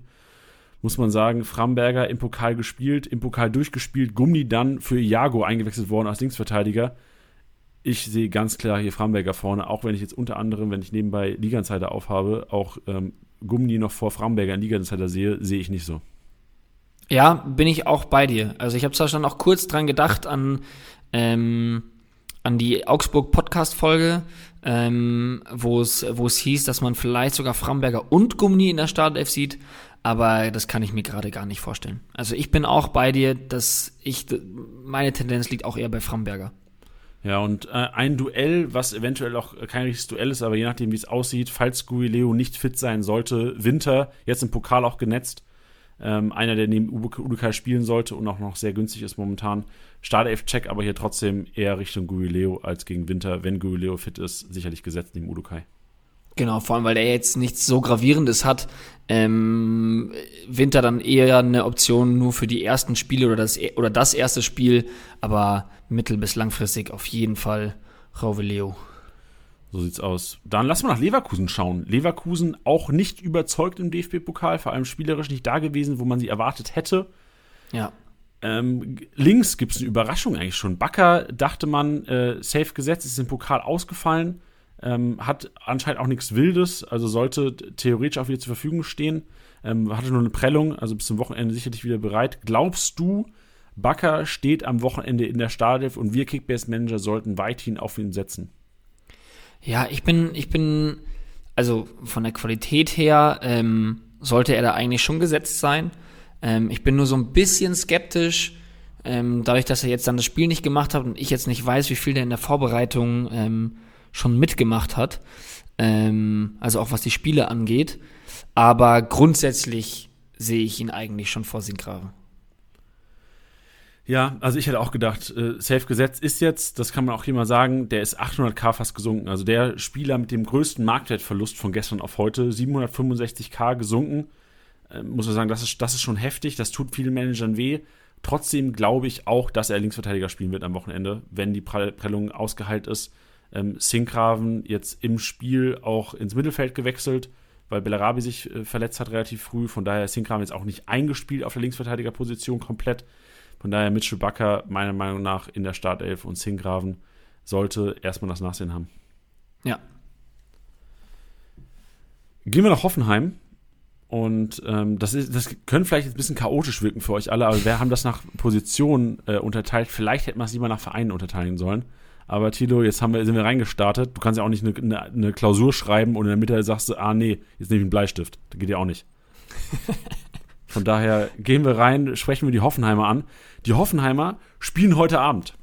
muss man sagen, Framberger im Pokal gespielt, im Pokal durchgespielt, Gumni dann für Iago eingewechselt worden als Linksverteidiger. Ich sehe ganz klar hier Framberger vorne, auch wenn ich jetzt unter anderem, wenn ich nebenbei Liga-Insider aufhabe, auch ähm, Gumni noch vor Framberger in Liga-Insider sehe, sehe ich nicht so. Ja, bin ich auch bei dir. Also ich habe zwar schon auch kurz dran gedacht an, ähm, an die Augsburg-Podcast-Folge, ähm, wo es wo es hieß, dass man vielleicht sogar Framberger und Gumni in der Startelf sieht, aber das kann ich mir gerade gar nicht vorstellen. Also ich bin auch bei dir, dass ich meine Tendenz liegt auch eher bei Framberger. Ja, und äh, ein Duell, was eventuell auch kein richtiges Duell ist, aber je nachdem, wie es aussieht, falls Guileo nicht fit sein sollte, Winter, jetzt im Pokal auch genetzt, ähm, einer, der neben U D K spielen sollte und auch noch sehr günstig ist momentan, Startelf-Check, aber hier trotzdem eher Richtung Guileo als gegen Winter, wenn Guileo fit ist, sicherlich gesetzt neben U D K. Genau, vor allem, weil er jetzt nichts so Gravierendes hat, ähm, Winter dann eher eine Option nur für die ersten Spiele oder das, oder das erste Spiel, aber mittel- bis langfristig auf jeden Fall Rauvelleo. So sieht's aus. Dann lassen wir nach Leverkusen schauen. Leverkusen auch nicht überzeugt im D F B-Pokal, vor allem spielerisch nicht da gewesen, wo man sie erwartet hätte. Ja. Ähm, links gibt's eine Überraschung eigentlich schon. Bakker, dachte man, äh, safe gesetzt, ist im Pokal ausgefallen. Ähm, hat anscheinend auch nichts Wildes, also sollte theoretisch auch wieder zur Verfügung stehen. Ähm, hatte nur eine Prellung, also bis zum Wochenende sicherlich wieder bereit. Glaubst du, Bakker steht am Wochenende in der Startelf und wir Kickbase-Manager sollten weithin auf ihn setzen? Ja, ich bin, ich bin, also von der Qualität her ähm, sollte er da eigentlich schon gesetzt sein. Ähm, ich bin nur so ein bisschen skeptisch, ähm, dadurch, dass er jetzt dann das Spiel nicht gemacht hat und ich jetzt nicht weiß, wie viel der in der Vorbereitung ähm, schon mitgemacht hat, ähm, also auch was die Spiele angeht. Aber grundsätzlich sehe ich ihn eigentlich schon vor Sinkgraven. Ja, also ich hätte auch gedacht, äh, safe gesetzt ist jetzt, das kann man auch hier mal sagen, der ist achthunderttausend fast gesunken. Also der Spieler mit dem größten Marktwertverlust von gestern auf heute, siebenhundertfünfundsechzigtausend gesunken. Äh, muss man sagen, das ist, das ist schon heftig, das tut vielen Managern weh. Trotzdem glaube ich auch, dass er Linksverteidiger spielen wird am Wochenende, wenn die Prellung ausgeheilt ist. Ähm, Sinkgraven jetzt im Spiel auch ins Mittelfeld gewechselt, weil Bellarabi sich äh, verletzt hat relativ früh. Von daher ist Hinkram jetzt auch nicht eingespielt auf der Linksverteidigerposition komplett. Von daher Mitchell Bakker meiner Meinung nach in der Startelf und Zinkgraven sollte erstmal das Nachsehen haben. Ja. Gehen wir nach Hoffenheim. Und ähm, das, ist, das können vielleicht jetzt ein bisschen chaotisch wirken für euch alle, aber wir haben das nach Positionen äh, unterteilt. Vielleicht hätten wir es lieber nach Vereinen unterteilen sollen. Aber Thilo, jetzt haben wir, sind wir reingestartet. Du kannst ja auch nicht eine, eine, eine Klausur schreiben und in der Mitte sagst du, ah nee, jetzt nehme ich einen Bleistift. Das geht ja auch nicht. Von daher gehen wir rein, sprechen wir die Hoffenheimer an. Die Hoffenheimer spielen heute Abend.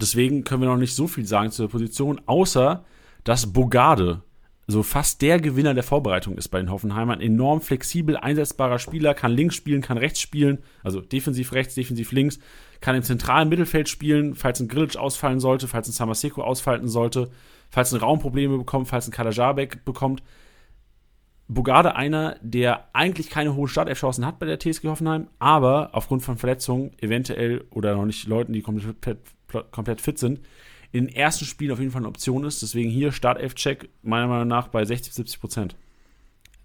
Deswegen können wir noch nicht so viel sagen zu der Position, außer dass Bogarde so fast der Gewinner der Vorbereitung ist bei den Hoffenheimern. Enorm flexibel, einsetzbarer Spieler, kann links spielen, kann rechts spielen, also defensiv rechts, defensiv links, kann im zentralen Mittelfeld spielen, falls ein Grilic ausfallen sollte, falls ein Samaseko ausfallen sollte, falls ein Raumprobleme bekommt, falls ein Kalajabek bekommt. Bogarde einer, der eigentlich keine hohen Startelf-Chancen hat bei der T S G Hoffenheim, aber aufgrund von Verletzungen eventuell oder noch nicht Leuten, die komplett, komplett fit sind, in den ersten Spielen auf jeden Fall eine Option ist. Deswegen hier Startelf-Check meiner Meinung nach bei sechzig bis siebzig Prozent.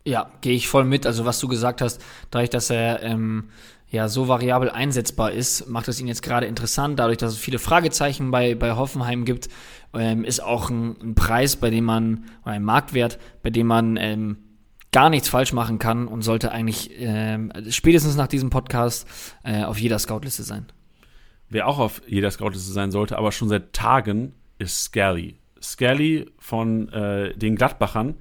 Ja, gehe ich voll mit. Also was du gesagt hast, dadurch, dass er ähm, ja so variabel einsetzbar ist, macht es ihn jetzt gerade interessant. Dadurch, dass es viele Fragezeichen bei, bei Hoffenheim gibt, ähm, ist auch ein, ein Preis, bei dem man, oder ein Marktwert, bei dem man ähm, gar nichts falsch machen kann und sollte eigentlich ähm, spätestens nach diesem Podcast äh, auf jeder Scoutliste sein. Wer auch auf jeder Scoutliste sein sollte, aber schon seit Tagen, ist Skelly. Skelly von äh, den Gladbachern.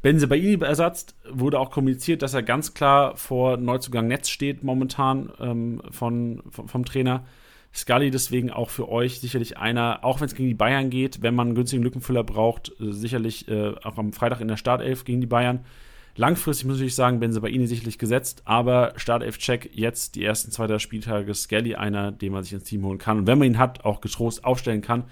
Bensebaini ersetzt, wurde auch kommuniziert, dass er ganz klar vor Neuzugang Netz steht momentan ähm, von, vom, vom Trainer. Skelly deswegen auch für euch sicherlich einer, auch wenn es gegen die Bayern geht, wenn man einen günstigen Lückenfüller braucht, äh, sicherlich äh, auch am Freitag in der Startelf gegen die Bayern. Langfristig muss ich sagen, Bensebaini sicherlich gesetzt, aber Startelf-Check jetzt die ersten zwei, drei Spieltage. Skelly einer, den man sich ins Team holen kann und wenn man ihn hat, auch getrost aufstellen kann,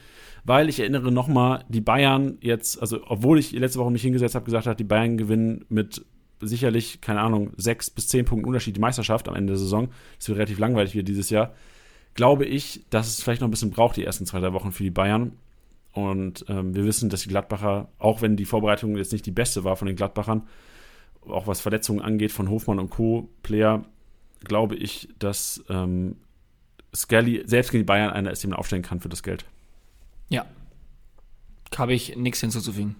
weil ich erinnere nochmal, die Bayern jetzt, also obwohl ich letzte Woche mich hingesetzt habe, gesagt habe, die Bayern gewinnen mit sicherlich, keine Ahnung, sechs bis zehn Punkten Unterschied die Meisterschaft am Ende der Saison. Das wird relativ langweilig wieder dieses Jahr. Glaube ich, dass es vielleicht noch ein bisschen braucht, die ersten zwei, drei Wochen für die Bayern. Und ähm, wir wissen, dass die Gladbacher, auch wenn die Vorbereitung jetzt nicht die beste war von den Gladbachern, auch was Verletzungen angeht von Hofmann und Co. Player, glaube ich, dass ähm, Skelly selbst gegen die Bayern einer ist, den man aufstellen kann für das Geld. Ja, habe ich nichts hinzuzufügen.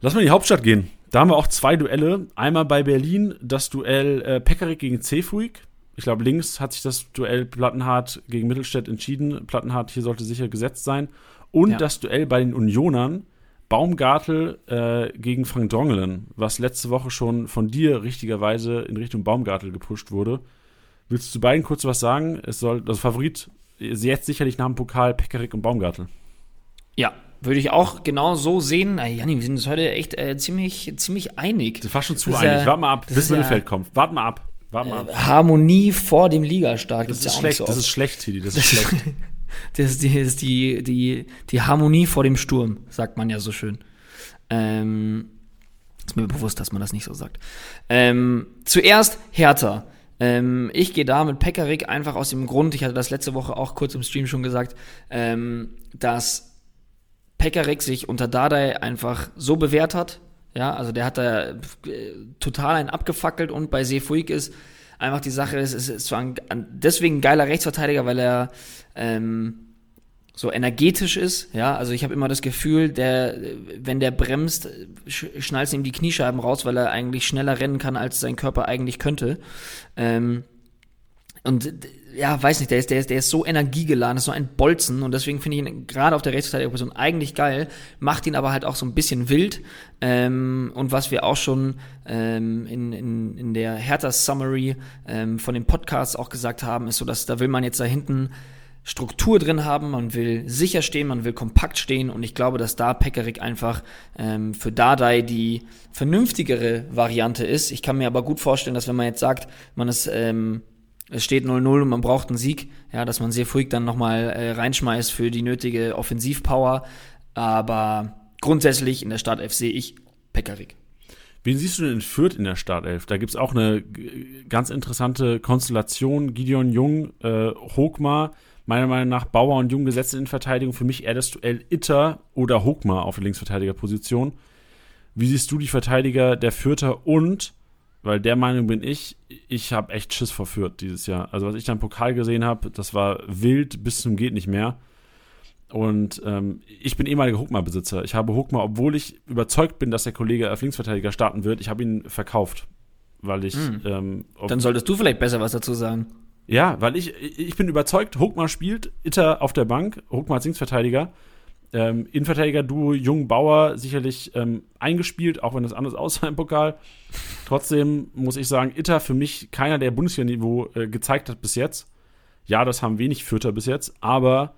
Lass mal in die Hauptstadt gehen. Da haben wir auch zwei Duelle. Einmal bei Berlin das Duell äh, Pekarik gegen Cefuig. Ich glaube, links hat sich das Duell Plattenhardt gegen Mittelstädt entschieden. Plattenhardt hier sollte sicher gesetzt sein. Und ja. Das Duell bei den Unionern Baumgartel äh, gegen Frank Drongelen, was letzte Woche schon von dir richtigerweise in Richtung Baumgartel gepusht wurde. Willst du zu beiden kurz was sagen? Es soll, also Favorit ist jetzt sicherlich nach dem Pokal Pekarik und Baumgartel. Ja, würde ich auch genau so sehen. Janni, wir sind uns heute echt äh, ziemlich, ziemlich einig. Das war schon zu das einig. Ja, wart mal ab, bis Mittelfeld ja, kommt. Wart mal ab. Wart mal ab. Äh, Harmonie vor dem Ligastart. Das, das, ja so das ist schlecht, Tidi. Das ist schlecht. Das ist, die, das ist die, die, die Harmonie vor dem Sturm, sagt man ja so schön. Ähm, ist mir bewusst, dass man das nicht so sagt. Ähm, zuerst Hertha. Ähm, ich gehe da mit Pekarik einfach aus dem Grund, ich hatte das letzte Woche auch kurz im Stream schon gesagt, ähm, dass Pekarik sich unter Dardai einfach so bewährt hat. Ja, also der hat da total einen abgefackelt und bei Cefuig ist einfach die Sache ist, es ist zwar ein, deswegen ein geiler Rechtsverteidiger, weil er ähm, so energetisch ist. Ja, also ich habe immer das Gefühl, der, wenn der bremst, sch- schnallt ihm die Kniescheiben raus, weil er eigentlich schneller rennen kann, als sein Körper eigentlich könnte. Ähm, und ja, weiß nicht, der ist, der ist, der ist so energiegeladen, ist so ein Bolzen und deswegen finde ich ihn gerade auf der Rechtsverteidigerposition eigentlich geil, macht ihn aber halt auch so ein bisschen wild ähm, und was wir auch schon ähm, in, in, in der Hertha-Summary ähm, von den Podcasts auch gesagt haben, ist so, dass da will man jetzt da hinten Struktur drin haben, man will sicher stehen, man will kompakt stehen und ich glaube, dass da Pekarik einfach ähm, für Dardai die vernünftigere Variante ist. Ich kann mir aber gut vorstellen, dass wenn man jetzt sagt, man ist ähm, es steht null null und man braucht einen Sieg, ja, dass man Cefuig dann nochmal äh, reinschmeißt für die nötige Offensivpower. Aber grundsätzlich in der Startelf sehe ich Pekarik. Wen siehst du denn in Fürth in der Startelf? Da gibt es auch eine g- ganz interessante Konstellation. Gideon Jung, äh, Hogmar, meiner Meinung nach Bauer und Jung gesetzt in Verteidigung. Für mich eher das Duell Itter oder Hogmar auf der Linksverteidigerposition. Wie siehst du die Verteidiger der Fürther? Und, weil der Meinung bin ich, ich habe echt Schiss vor Fürth dieses Jahr. Also was ich da im Pokal gesehen habe, das war wild bis zum geht nicht mehr. Und ähm, ich bin ehemaliger Hogmar-Besitzer. Ich habe Hogmar, obwohl ich überzeugt bin, dass der Kollege als Linksverteidiger starten wird, ich habe ihn verkauft, weil ich hm. ähm, Dann solltest du vielleicht besser was dazu sagen. Ja, weil ich ich bin überzeugt, Hogmar spielt, Itter auf der Bank, Hogmar als Linksverteidiger. Ähm, Innenverteidiger-Duo Jung-Bauer sicherlich ähm, eingespielt, auch wenn das anders aussah im Pokal. Trotzdem muss ich sagen, Itter für mich keiner, der Bundesliga-Niveau äh, gezeigt hat bis jetzt. Ja, das haben wenig Fürther bis jetzt, aber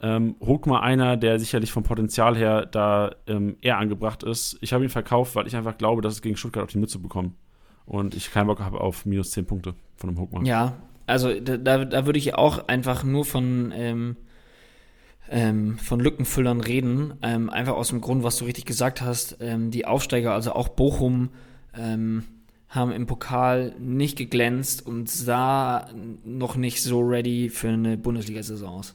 ähm, Hogmar einer, der sicherlich vom Potenzial her da ähm, eher angebracht ist. Ich habe ihn verkauft, weil ich einfach glaube, dass es gegen Stuttgart auf die Mütze bekommt. Und ich keinen Bock habe auf minus zehn Punkte von dem Hogmar. Ja, also da, da würde ich auch einfach nur von ähm Ähm, von Lückenfüllern reden, ähm, einfach aus dem Grund, was du richtig gesagt hast, ähm, die Aufsteiger, also auch Bochum, ähm, haben im Pokal nicht geglänzt und sah noch nicht so ready für eine Bundesliga-Saison aus.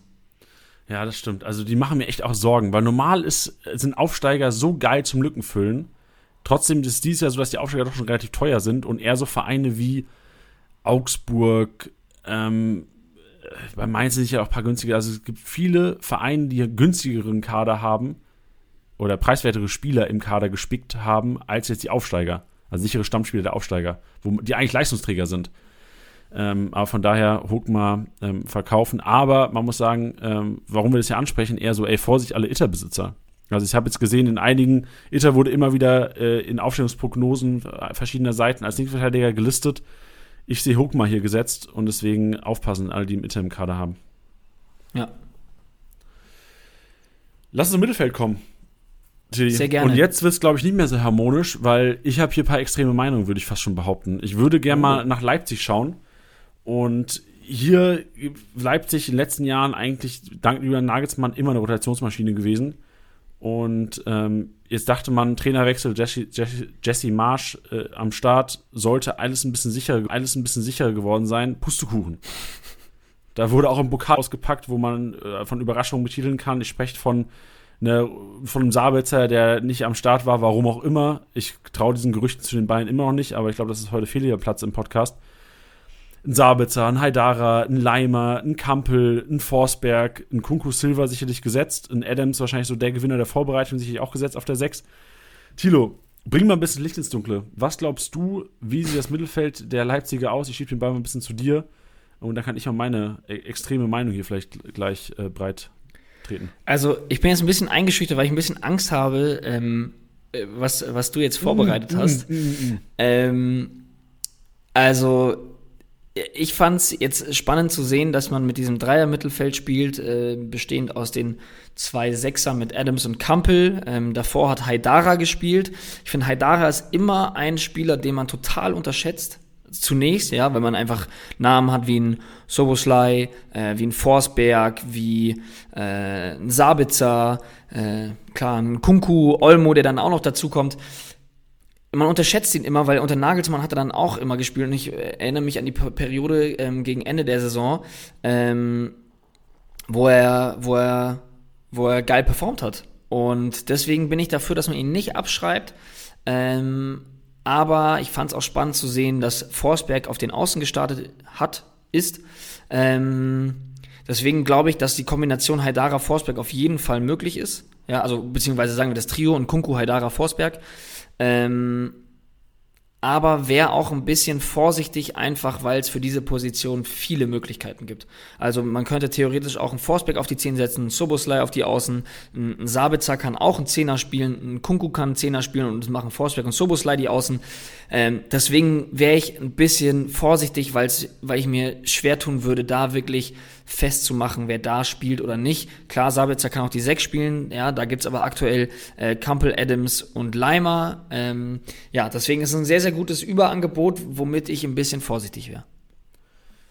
Ja, das stimmt. Also die machen mir echt auch Sorgen, weil normal ist, sind Aufsteiger so geil zum Lückenfüllen. Trotzdem ist es dieses Jahr so, dass die Aufsteiger doch schon relativ teuer sind und eher so Vereine wie Augsburg, ähm, bei Mainz sind ja auch ein paar günstiger. Also es gibt viele Vereine, die günstigeren Kader haben oder preiswertere Spieler im Kader gespickt haben, als jetzt die Aufsteiger. Also sichere Stammspieler der Aufsteiger, wo die eigentlich Leistungsträger sind. Ähm, aber von daher Hogmar ähm, verkaufen. Aber man muss sagen, ähm, warum wir das ja ansprechen, eher so, ey, Vorsicht, alle Itter-Besitzer. Also ich habe jetzt gesehen, in einigen, Itter wurde immer wieder äh, in Aufstellungsprognosen verschiedener Seiten als Linksverteidiger gelistet. Ich sehe Hogmar hier gesetzt und deswegen aufpassen, alle, die im Itter im Kader haben. Ja. Lass uns im Mittelfeld kommen. Sehr gerne. Und jetzt wird es, glaube ich, nicht mehr so harmonisch, weil ich habe hier ein paar extreme Meinungen, würde ich fast schon behaupten. Ich würde gerne mal nach Leipzig schauen. Und hier Leipzig in den letzten Jahren eigentlich dank Julian Nagelsmann immer eine Rotationsmaschine gewesen. Und ähm, jetzt dachte man, Trainerwechsel, Jesse, Jesse, Jesse Marsch äh, am Start, sollte alles ein bisschen sicherer, alles ein bisschen sicherer geworden sein. Pustekuchen. Da wurde auch ein Pokal ausgepackt, wo man äh, von Überraschungen betiteln kann. Ich spreche von, ne, von einem Sabitzer, der nicht am Start war, warum auch immer. Ich traue diesen Gerüchten zu den Beinen immer noch nicht, aber ich glaube, das ist heute Fehlerplatz im Podcast. Ein Sabitzer, ein Haidara, ein Leimer, ein Kampl, ein Forsberg, ein Nkunku Silva sicherlich gesetzt, ein Adams wahrscheinlich so der Gewinner der Vorbereitung, sicherlich auch gesetzt auf der sechs. Thilo, bring mal ein bisschen Licht ins Dunkle. Was glaubst du, wie sieht das Mittelfeld der Leipziger aus? Ich schiebe den Ball mal ein bisschen zu dir und dann kann ich auch meine extreme Meinung hier vielleicht gleich äh, breit treten. Also ich bin jetzt ein bisschen eingeschüchtert, weil ich ein bisschen Angst habe, ähm, was, was du jetzt vorbereitet mm, hast. Mm, mm, mm. Ähm, also ich fand es jetzt spannend zu sehen, dass man mit diesem Dreier-Mittelfeld spielt, äh, bestehend aus den zwei Sechser mit Adams und Kampl. Ähm, davor hat Haidara gespielt. Ich finde, Haidara ist immer ein Spieler, den man total unterschätzt. Zunächst, ja, wenn man einfach Namen hat wie ein Szoboszlai, äh, wie ein Forsberg, wie äh, ein Sabitzer, äh, klar, ein Nkunku, Olmo, der dann auch noch dazukommt. Man unterschätzt ihn immer, weil unter Nagelsmann hat er dann auch immer gespielt. Und ich erinnere mich an die Periode ähm, gegen Ende der Saison, ähm, wo er, wo er, wo er geil performt hat. Und deswegen bin ich dafür, dass man ihn nicht abschreibt. Ähm, aber ich fand es auch spannend zu sehen, dass Forsberg auf den Außen gestartet hat, ist. Ähm, deswegen glaube ich, dass die Kombination Haidara-Forsberg auf jeden Fall möglich ist. Ja, also beziehungsweise sagen wir das Trio und Nkunku, Haidara, Forsberg. Ähm, aber wäre auch ein bisschen vorsichtig, einfach weil es für diese Position viele Möglichkeiten gibt. Also man könnte theoretisch auch einen Forsberg auf die zehn setzen, einen Szoboszlai auf die Außen, ein Sabitzer kann auch einen Zehner spielen, ein Nkunku kann einen Zehner spielen und machen Forsberg und Szoboszlai die Außen. Ähm, deswegen wäre ich ein bisschen vorsichtig, weil's, weil ich mir schwer tun würde, da wirklich festzumachen, wer da spielt oder nicht. Klar, Sabitzer kann auch die sechs spielen, ja, da gibt's aber aktuell äh, Kampl, Adams und Leimer. Ähm, ja, deswegen ist es ein sehr, sehr gutes Überangebot, womit ich ein bisschen vorsichtig wäre.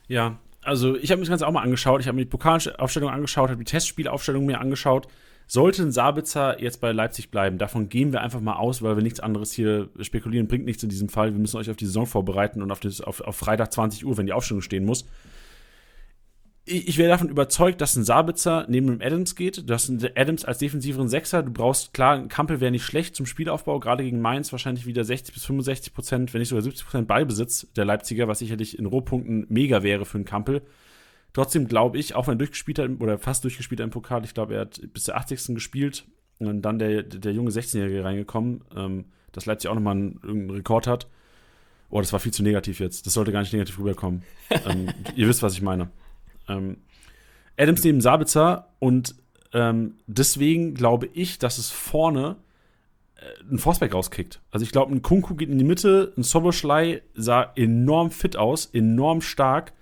Ja, also ich habe mir das Ganze auch mal angeschaut, ich habe mir die Pokalaufstellung angeschaut, habe die Testspielaufstellung mir angeschaut. Sollte ein Sabitzer jetzt bei Leipzig bleiben, davon gehen wir einfach mal aus, weil wir nichts anderes hier spekulieren, bringt nichts in diesem Fall. Wir müssen euch auf die Saison vorbereiten und auf, das, auf, auf Freitag zwanzig Uhr, wenn die Aufstellung stehen muss. Ich, ich wäre davon überzeugt, dass ein Sabitzer neben einem Adams geht. Du hast einen Adams als defensiveren Sechser. Du brauchst, klar, ein Kampl wäre nicht schlecht zum Spielaufbau. Gerade gegen Mainz wahrscheinlich wieder sechzig bis fünfundsechzig Prozent, wenn nicht sogar siebzig Prozent Ballbesitz der Leipziger, was sicherlich in Rohpunkten mega wäre für einen Kampl. Trotzdem glaube ich, auch wenn er durchgespielt hat, oder fast durchgespielt hat im Pokal, ich glaube, er hat bis zur achtzigsten gespielt und dann der, der junge sechzehnjährige reingekommen, ähm, dass Leipzig auch nochmal einen, einen Rekord hat. Oh, das war viel zu negativ jetzt. Das sollte gar nicht negativ rüberkommen. ähm, ihr wisst, was ich meine. Ähm, Adams neben Sabitzer und ähm, deswegen glaube ich, dass es vorne äh, einen Forsberg rauskickt. Also ich glaube, ein Nkunku geht in die Mitte, ein Szoboszlai sah enorm fit aus, enorm stark.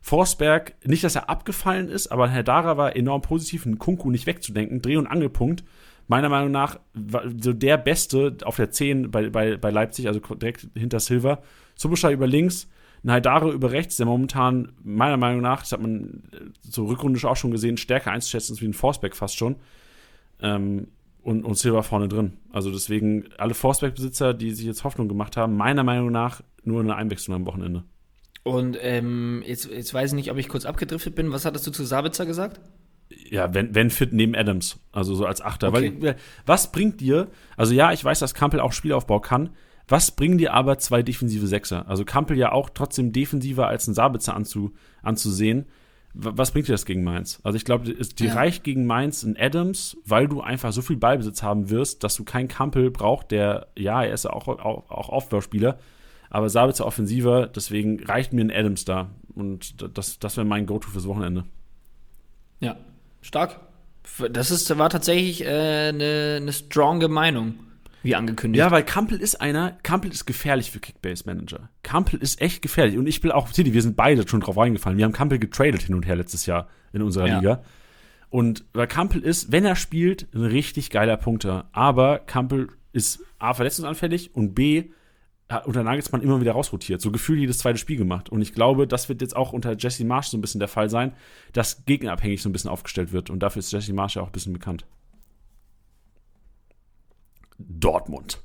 Forsberg, nicht, dass er abgefallen ist, aber Haidara war enorm positiv, ein Nkunku nicht wegzudenken, Dreh- und Angelpunkt. Meiner Meinung nach war so der Beste auf der zehn bei, bei, bei Leipzig, also direkt hinter Silva. Szoboszlai über links, ein Haidara über rechts, der momentan, meiner Meinung nach, das hat man so rückrundisch auch schon gesehen, stärker einzuschätzen ist wie ein Forsberg fast schon. Ähm, und, und Silva vorne drin. Also deswegen alle Forsberg-Besitzer, die sich jetzt Hoffnung gemacht haben, meiner Meinung nach nur eine Einwechslung am Wochenende. Und ähm, jetzt, jetzt weiß ich nicht, ob ich kurz abgedriftet bin. Was hattest du zu Sabitzer gesagt? Ja, wenn, wenn fit neben Adams. Also so als Achter. Okay. Weil, was bringt dir, also ja, ich weiß, dass Kampl auch Spielaufbau kann, was bringen dir aber zwei defensive Sechser? Also Kampl ja auch trotzdem defensiver als ein Sabitzer anzu, anzusehen. Was bringt dir das gegen Mainz? Also ich glaube, dir ja. reicht gegen Mainz ein Adams, weil du einfach so viel Ballbesitz haben wirst, dass du keinen Kampl brauchst, der, ja, er ist ja auch, auch, auch Aufbauspieler, aber Sabitzer offensiver, deswegen reicht mir ein Adams da. Und das, das wäre mein Go-To fürs Wochenende. Ja, stark. Das ist, war tatsächlich äh, eine, eine stronge Meinung, wie angekündigt. Ja, weil Kampl ist einer, Kampl ist gefährlich für Kickbase-Manager. Kampl ist echt gefährlich. Und ich will auch, wir sind beide schon drauf reingefallen. Wir haben Kampl getradet hin und her letztes Jahr in unserer ja. Liga. Und weil Kampl ist, wenn er spielt, ein richtig geiler Punkter. Aber Kampl ist A, verletzungsanfällig und B, hat unter Nagelsmann immer wieder rausrotiert, so gefühlt jedes zweite Spiel gemacht. Und ich glaube, das wird jetzt auch unter Jesse Marsch so ein bisschen der Fall sein, dass gegnerabhängig so ein bisschen aufgestellt wird. Und dafür ist Jesse Marsch ja auch ein bisschen bekannt. Dortmund.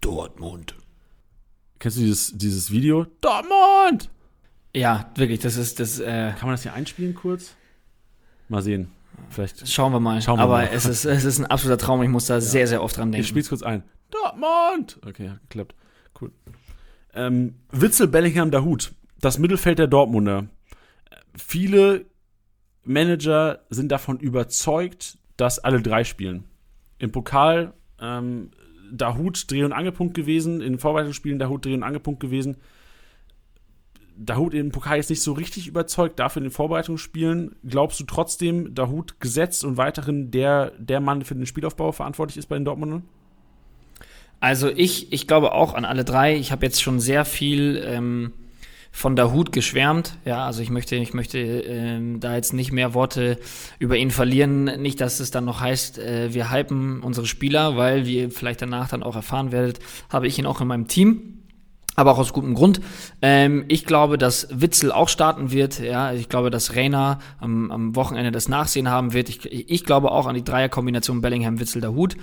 Dortmund. Kennst du dieses, dieses Video? Dortmund! Ja, wirklich, das ist das. Äh Kann man das hier einspielen kurz? Mal sehen. Vielleicht. Schauen wir mal. Schauen wir Aber mal. Es, ist, es ist ein absoluter Traum, ich muss da ja. sehr, sehr oft dran denken. Ich spiel's kurz ein. Dortmund! Okay, hat geklappt. Cool. Ähm, Witzel, Bellingham, Dahoud. Das Mittelfeld der Dortmunder. Viele Manager sind davon überzeugt, dass alle drei spielen. Im Pokal ähm, Dahoud Dreh- und Angelpunkt gewesen. In Vorbereitungsspielen Dahoud Dreh- und Angelpunkt gewesen. Dahoud im Pokal jetzt nicht so richtig überzeugt. Dafür in den Vorbereitungsspielen glaubst du trotzdem, Dahoud gesetzt und weiterhin der, der Mann für den Spielaufbau verantwortlich ist bei den Dortmundern? Also ich, ich glaube auch an alle drei. Ich habe jetzt schon sehr viel ähm, von Dahoud geschwärmt. Ja, also ich möchte, ich möchte ähm, da jetzt nicht mehr Worte über ihn verlieren. Nicht, dass es dann noch heißt, äh, wir hypen unsere Spieler, weil, wie ihr vielleicht danach dann auch erfahren werdet, habe ich ihn auch in meinem Team. Aber auch aus gutem Grund. Ähm, ich glaube, dass Witzel auch starten wird. Ja, ich glaube, dass Reina am, am Wochenende das Nachsehen haben wird. Ich, ich glaube auch an die Dreierkombination Bellingham-Witzel-Dahoud.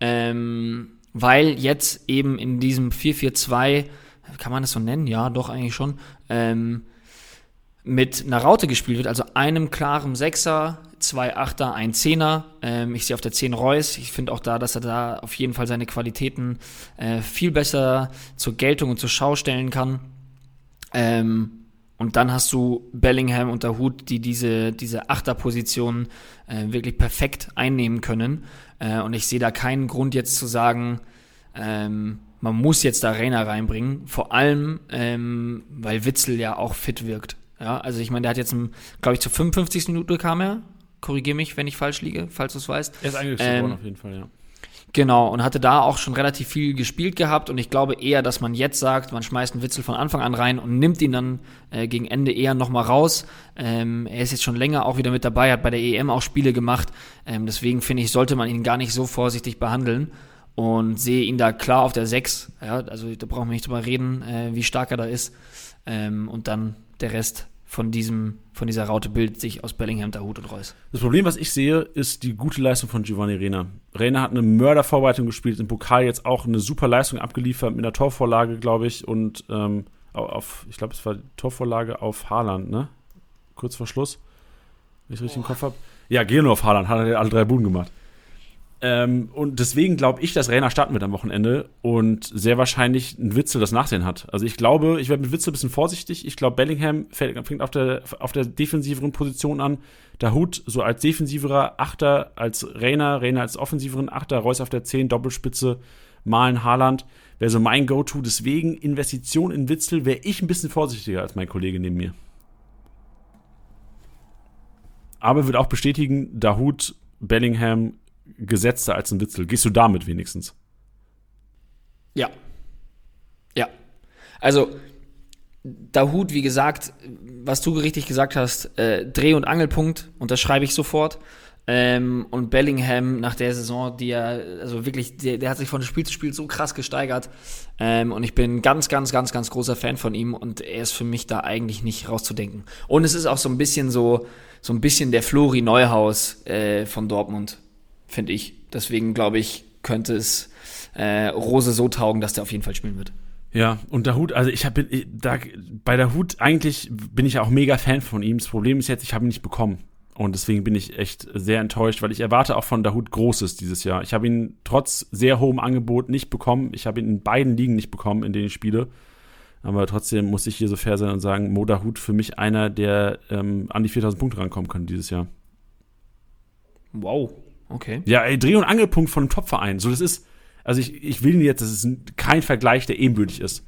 Ähm... Weil jetzt eben in diesem vier vier zwei, kann man das so nennen? Ja, doch eigentlich schon, ähm, mit einer Raute gespielt wird, also einem klaren Sechser, zwei Achter, ein Zehner. Ähm, ich sehe auf der zehn Reus. Ich finde auch da, dass er da auf jeden Fall seine Qualitäten äh, viel besser zur Geltung und zur Schau stellen kann. Ähm, und dann hast du Bellingham und Dahoud, die diese, diese Achterposition äh, wirklich perfekt einnehmen können. Und ich sehe da keinen Grund jetzt zu sagen, ähm, man muss jetzt da Reina reinbringen. Vor allem, ähm, weil Witzel ja auch fit wirkt. Ja, also ich meine, der hat jetzt, glaube ich, zur fünfundfünfzigsten Minute kam er. Korrigiere mich, wenn ich falsch liege, falls du es weißt. Er ist eingeschrieben ähm, worden auf jeden Fall, ja. Genau, und hatte da auch schon relativ viel gespielt gehabt. Und ich glaube eher, dass man jetzt sagt, man schmeißt einen Witzel von Anfang an rein und nimmt ihn dann äh, gegen Ende eher nochmal raus. Ähm, er ist jetzt schon länger auch wieder mit dabei, hat bei der E M auch Spiele gemacht. Ähm, deswegen finde ich, sollte man ihn gar nicht so vorsichtig behandeln. Und sehe ihn da klar auf der sechs. Ja, also da brauchen wir nicht drüber reden, äh, wie stark er da ist. Ähm, und dann der Rest von diesem, von dieser Raute bildet sich aus Bellingham, Dahoud und Reus. Das Problem, was ich sehe, ist die gute Leistung von Giovanni Reina. Reina hat eine Mördervorbereitung gespielt, im Pokal jetzt auch eine super Leistung abgeliefert mit einer Torvorlage, glaube ich, und ähm, auf, ich glaube, es war die Torvorlage auf Haaland, ne? kurz vor Schluss, wenn ich richtig oh. im Kopf habe. Ja, gehen nur auf Haaland, Haaland hat alle drei Buden gemacht. Ähm, und deswegen glaube ich, dass Reina starten wird am Wochenende und sehr wahrscheinlich ein Witzel das Nachsehen hat. Also ich glaube, ich werde mit Witzel ein bisschen vorsichtig. Ich glaube, Bellingham fängt, fängt auf der, auf der defensiveren Position an. Dahoud so als defensiverer Achter, als Reina, Reina als offensiveren Achter, Reus auf der zehn, Doppelspitze, Malen, Haaland. Wäre so mein Go-To. Deswegen Investition in Witzel wäre ich ein bisschen vorsichtiger als mein Kollege neben mir. Aber wird auch bestätigen, Dahoud, Bellingham gesetzter als ein Witzel. Gehst du damit wenigstens? Ja. Ja. Also, Dahoud, wie gesagt, was du richtig gesagt hast, äh, Dreh- und Angelpunkt, unterschreibe ich sofort. Ähm, und Bellingham nach der Saison, die er, also wirklich, der, der hat sich von Spiel zu Spiel so krass gesteigert. Ähm, und ich bin ganz, ganz, ganz, ganz großer Fan von ihm und er ist für mich da eigentlich nicht rauszudenken. Und es ist auch so ein bisschen so, so ein bisschen der Flori Neuhaus äh, von Dortmund, finde ich. Deswegen, glaube ich, könnte es äh, Rose so taugen, dass der auf jeden Fall spielen wird. Ja, und Dahoud, also ich habe da bei Dahoud eigentlich bin ich ja auch mega Fan von ihm. Das Problem ist jetzt, ich habe ihn nicht bekommen. Und deswegen bin ich echt sehr enttäuscht, weil ich erwarte auch von Dahoud Großes dieses Jahr. Ich habe ihn trotz sehr hohem Angebot nicht bekommen. Ich habe ihn in beiden Ligen nicht bekommen, in denen ich spiele. Aber trotzdem muss ich hier so fair sein und sagen, Mo Dahoud für mich einer, der ähm, an die viertausend Punkte rankommen kann dieses Jahr. Wow. Okay. Ja, ey, Dreh- und Angelpunkt von einem Topverein. So, das ist, also ich, ich will jetzt, das ist kein Vergleich, der ebenbürtig ist.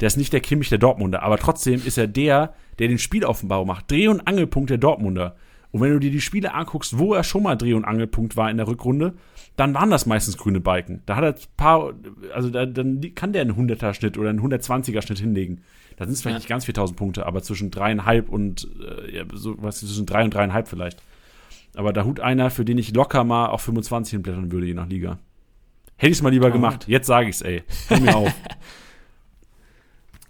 Der ist nicht der Kimmich der Dortmunder, aber trotzdem ist er der, der den Spielaufbau macht. Dreh- und Angelpunkt der Dortmunder. Und wenn du dir die Spiele anguckst, wo er schon mal Dreh- und Angelpunkt war in der Rückrunde, dann waren das meistens grüne Balken. Da hat er ein paar, also da, dann kann der einen hunderter-Schnitt oder einen hundertzwanziger-Schnitt hinlegen. Da sind es vielleicht ja. nicht ganz viertausend Punkte, aber zwischen dreieinhalb und, äh, ja, so, was, zwischen drei und dreieinhalb vielleicht. Aber Dahoud einer, für den ich locker mal auf fünfundzwanzig hinblättern würde, je nach Liga. Hätte ich es mal lieber gemacht. Jetzt sage ich es, ey. Hör mir auf.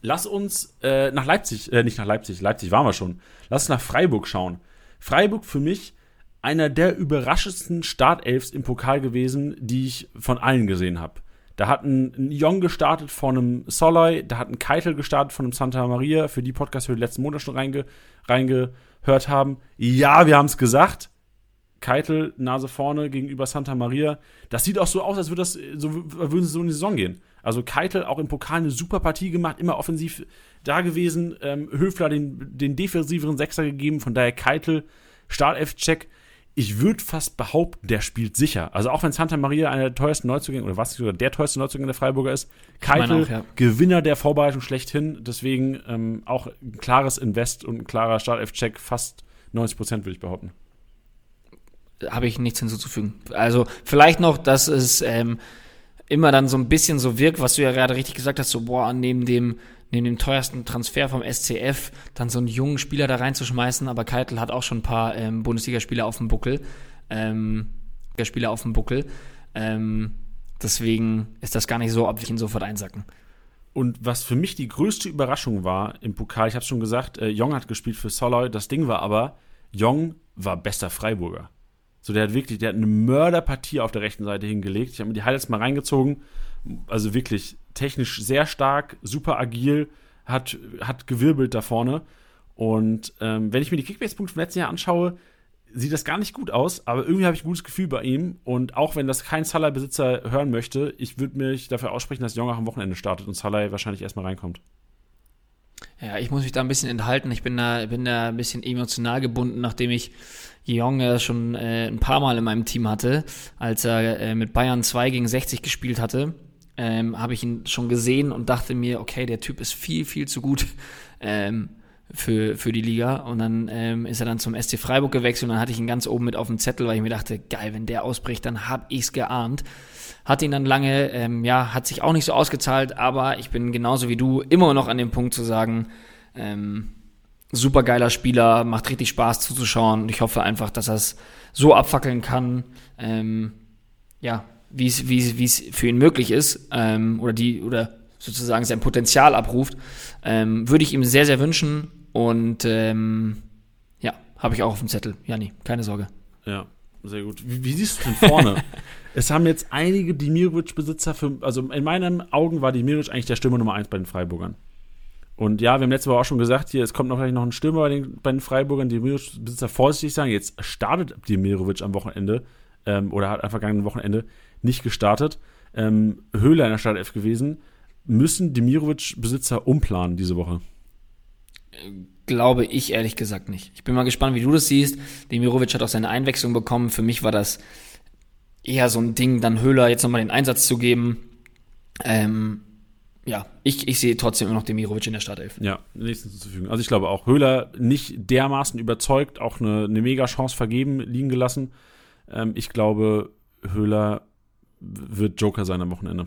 Lass uns äh, nach Leipzig, äh, nicht nach Leipzig, Leipzig waren wir schon. Lass uns nach Freiburg schauen. Freiburg für mich einer der überraschendsten Startelfs im Pokal gewesen, die ich von allen gesehen habe. Da hat ein Jong gestartet von einem Szoboszlai, da hat ein Keitel gestartet von einem Santa Maria, für die Podcasts für die letzten Monate schon reinge- reingehört haben. Ja, wir haben es gesagt. Keitel, Nase vorne gegenüber Santa Maria. Das sieht auch so aus, als würde das, so, würden sie so in die Saison gehen. Also Keitel auch im Pokal eine super Partie gemacht, immer offensiv da gewesen. Ähm, Höfler den, den defensiveren Sechser gegeben, von daher Keitel, Startelf-Check. Ich würde fast behaupten, der spielt sicher. Also auch wenn Santa Maria einer der teuersten Neuzugänge, oder was sogar der teuerste Neuzugang der Freiburger ist, Keitel, auch, ja. Gewinner der Vorbereitung schlechthin. Deswegen ähm, auch ein klares Invest und ein klarer Startelf-Check, fast neunzig Prozent würde ich behaupten. Habe ich nichts hinzuzufügen. Also vielleicht noch, dass es ähm, immer dann so ein bisschen so wirkt, was du ja gerade richtig gesagt hast, so boah, neben dem, neben dem teuersten Transfer vom S C F dann so einen jungen Spieler da reinzuschmeißen, aber Keitel hat auch schon ein paar ähm, Bundesligaspieler auf dem Buckel. Ähm, Spieler auf dem Buckel. Ähm, deswegen ist das gar nicht so, ob ich ihn sofort einsacken. Und was für mich die größte Überraschung war im Pokal, ich habe es schon gesagt, äh, Jong hat gespielt für Szoboszlai, das Ding war aber, Jong war bester Freiburger. So, der hat wirklich, der hat eine Mörderpartie auf der rechten Seite hingelegt. Ich habe mir die Highlights mal reingezogen. Also wirklich technisch sehr stark, super agil, hat, hat gewirbelt da vorne. Und ähm, wenn ich mir die Kickbase-Punkte vom letzten Jahr anschaue, sieht das gar nicht gut aus. Aber irgendwie habe ich ein gutes Gefühl bei ihm. Und auch wenn das kein Szoboszlai-Besitzer hören möchte, ich würde mich dafür aussprechen, dass Jong am Wochenende startet und Szoboszlai wahrscheinlich erstmal reinkommt. Ja, ich muss mich da ein bisschen enthalten. Ich bin da, bin da ein bisschen emotional gebunden, nachdem ich Jong schon äh, ein paar Mal in meinem Team hatte. Als er äh, mit Bayern zwei gegen sechzig gespielt hatte, ähm, habe ich ihn schon gesehen und dachte mir, okay, der Typ ist viel, viel zu gut ähm, für, für die Liga. Und dann ähm, ist er dann zum S C Freiburg gewechselt und dann hatte ich ihn ganz oben mit auf dem Zettel, weil ich mir dachte, geil, wenn der ausbricht, dann hab ich's geahnt. Hat ihn dann lange, ähm, ja, hat sich auch nicht so ausgezahlt, aber ich bin genauso wie du immer noch an dem Punkt zu sagen, ähm, super geiler Spieler, macht richtig Spaß zuzuschauen und ich hoffe einfach, dass er es so abfackeln kann, ähm, ja, wie es wie es für ihn möglich ist, ähm, oder die, oder sozusagen sein Potenzial abruft, ähm, würde ich ihm sehr, sehr wünschen und ähm, ja, habe ich auch auf dem Zettel, Janni, keine Sorge. Ja. Sehr gut. Wie, wie siehst du denn vorne? Es haben jetzt einige Dimirovic-Besitzer, für, also in meinen Augen war Dimirovic eigentlich der Stürmer Nummer eins bei den Freiburgern. Und ja, wir haben letzte Woche auch schon gesagt, hier, es kommt noch vielleicht noch ein Stürmer bei den, bei den Freiburgern. Demirovic, besitzer vorsichtig sein. Jetzt startet Demirovic am Wochenende ähm, oder hat am vergangenen Wochenende nicht gestartet. Ähm, Höhler in der Startelf gewesen. Müssen Demirovic-Besitzer umplanen diese Woche? Glaube ich ehrlich gesagt nicht. Ich bin mal gespannt, wie du das siehst. Demirovic hat auch seine Einwechslung bekommen. Für mich war das eher so ein Ding, dann Höhler jetzt nochmal den Einsatz zu geben. Ähm, ja, ich, ich sehe trotzdem immer noch Demirovic in der Startelf. Ja, nichts hinzuzufügen. Also ich glaube auch, Höhler nicht dermaßen überzeugt, auch eine, eine Mega-Chance vergeben, liegen gelassen. Ähm, ich glaube, Höhler wird Joker sein am Wochenende.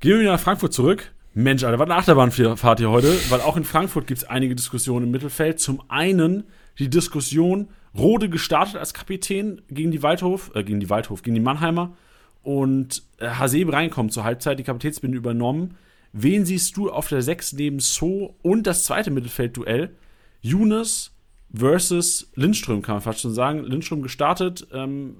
Gehen wir wieder nach Frankfurt zurück. Mensch, Alter, was eine Achterbahnfahrt hier heute, weil auch in Frankfurt gibt es einige Diskussionen im Mittelfeld. Zum einen die Diskussion, Rode gestartet als Kapitän gegen die Waldhof, äh, gegen die Waldhof, gegen die Mannheimer und äh, Hasebe reinkommt zur Halbzeit, die Kapitänsbinde übernommen. Wen siehst du auf der sechs neben So und das zweite Mittelfeldduell? Younes versus Lindström, kann man fast schon sagen. Lindström gestartet, ähm,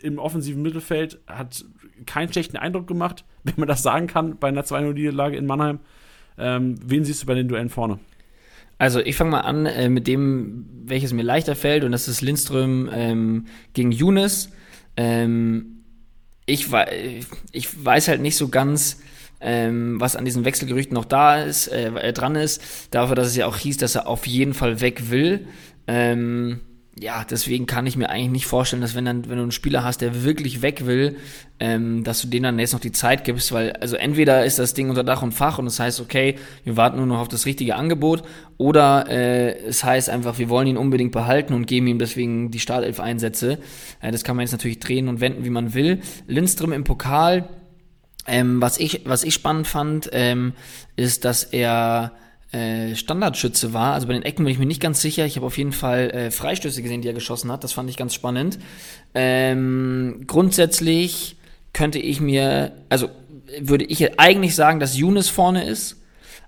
im offensiven Mittelfeld, hat keinen schlechten Eindruck gemacht, wenn man das sagen kann, bei einer zwei null-Niederlage in Mannheim. Ähm, wen siehst du bei den Duellen vorne? Also ich fange mal an äh, mit dem, welches mir leichter fällt, und das ist Lindström ähm, gegen Younes. Ähm, ich, ich weiß halt nicht so ganz, ähm, was an diesen Wechselgerüchten noch da ist, äh, dran ist, dafür, dass es ja auch hieß, dass er auf jeden Fall weg will. Ähm, Ja, deswegen kann ich mir eigentlich nicht vorstellen, dass wenn dann, wenn du einen Spieler hast, der wirklich weg will, ähm, dass du denen dann jetzt noch die Zeit gibst, weil also entweder ist das Ding unter Dach und Fach und es heißt, okay, wir warten nur noch auf das richtige Angebot, oder äh, es heißt einfach, wir wollen ihn unbedingt behalten und geben ihm deswegen die Startelf-Einsätze. Äh, das kann man jetzt natürlich drehen und wenden, wie man will. Lindström im Pokal, ähm, was ich, was ich spannend fand, ähm, ist, dass er Standardschütze war, also bei den Ecken bin ich mir nicht ganz sicher. Ich habe auf jeden Fall äh, Freistöße gesehen, die er geschossen hat, das fand ich ganz spannend. Ähm, grundsätzlich könnte ich mir, also würde ich eigentlich sagen, dass Younes vorne ist,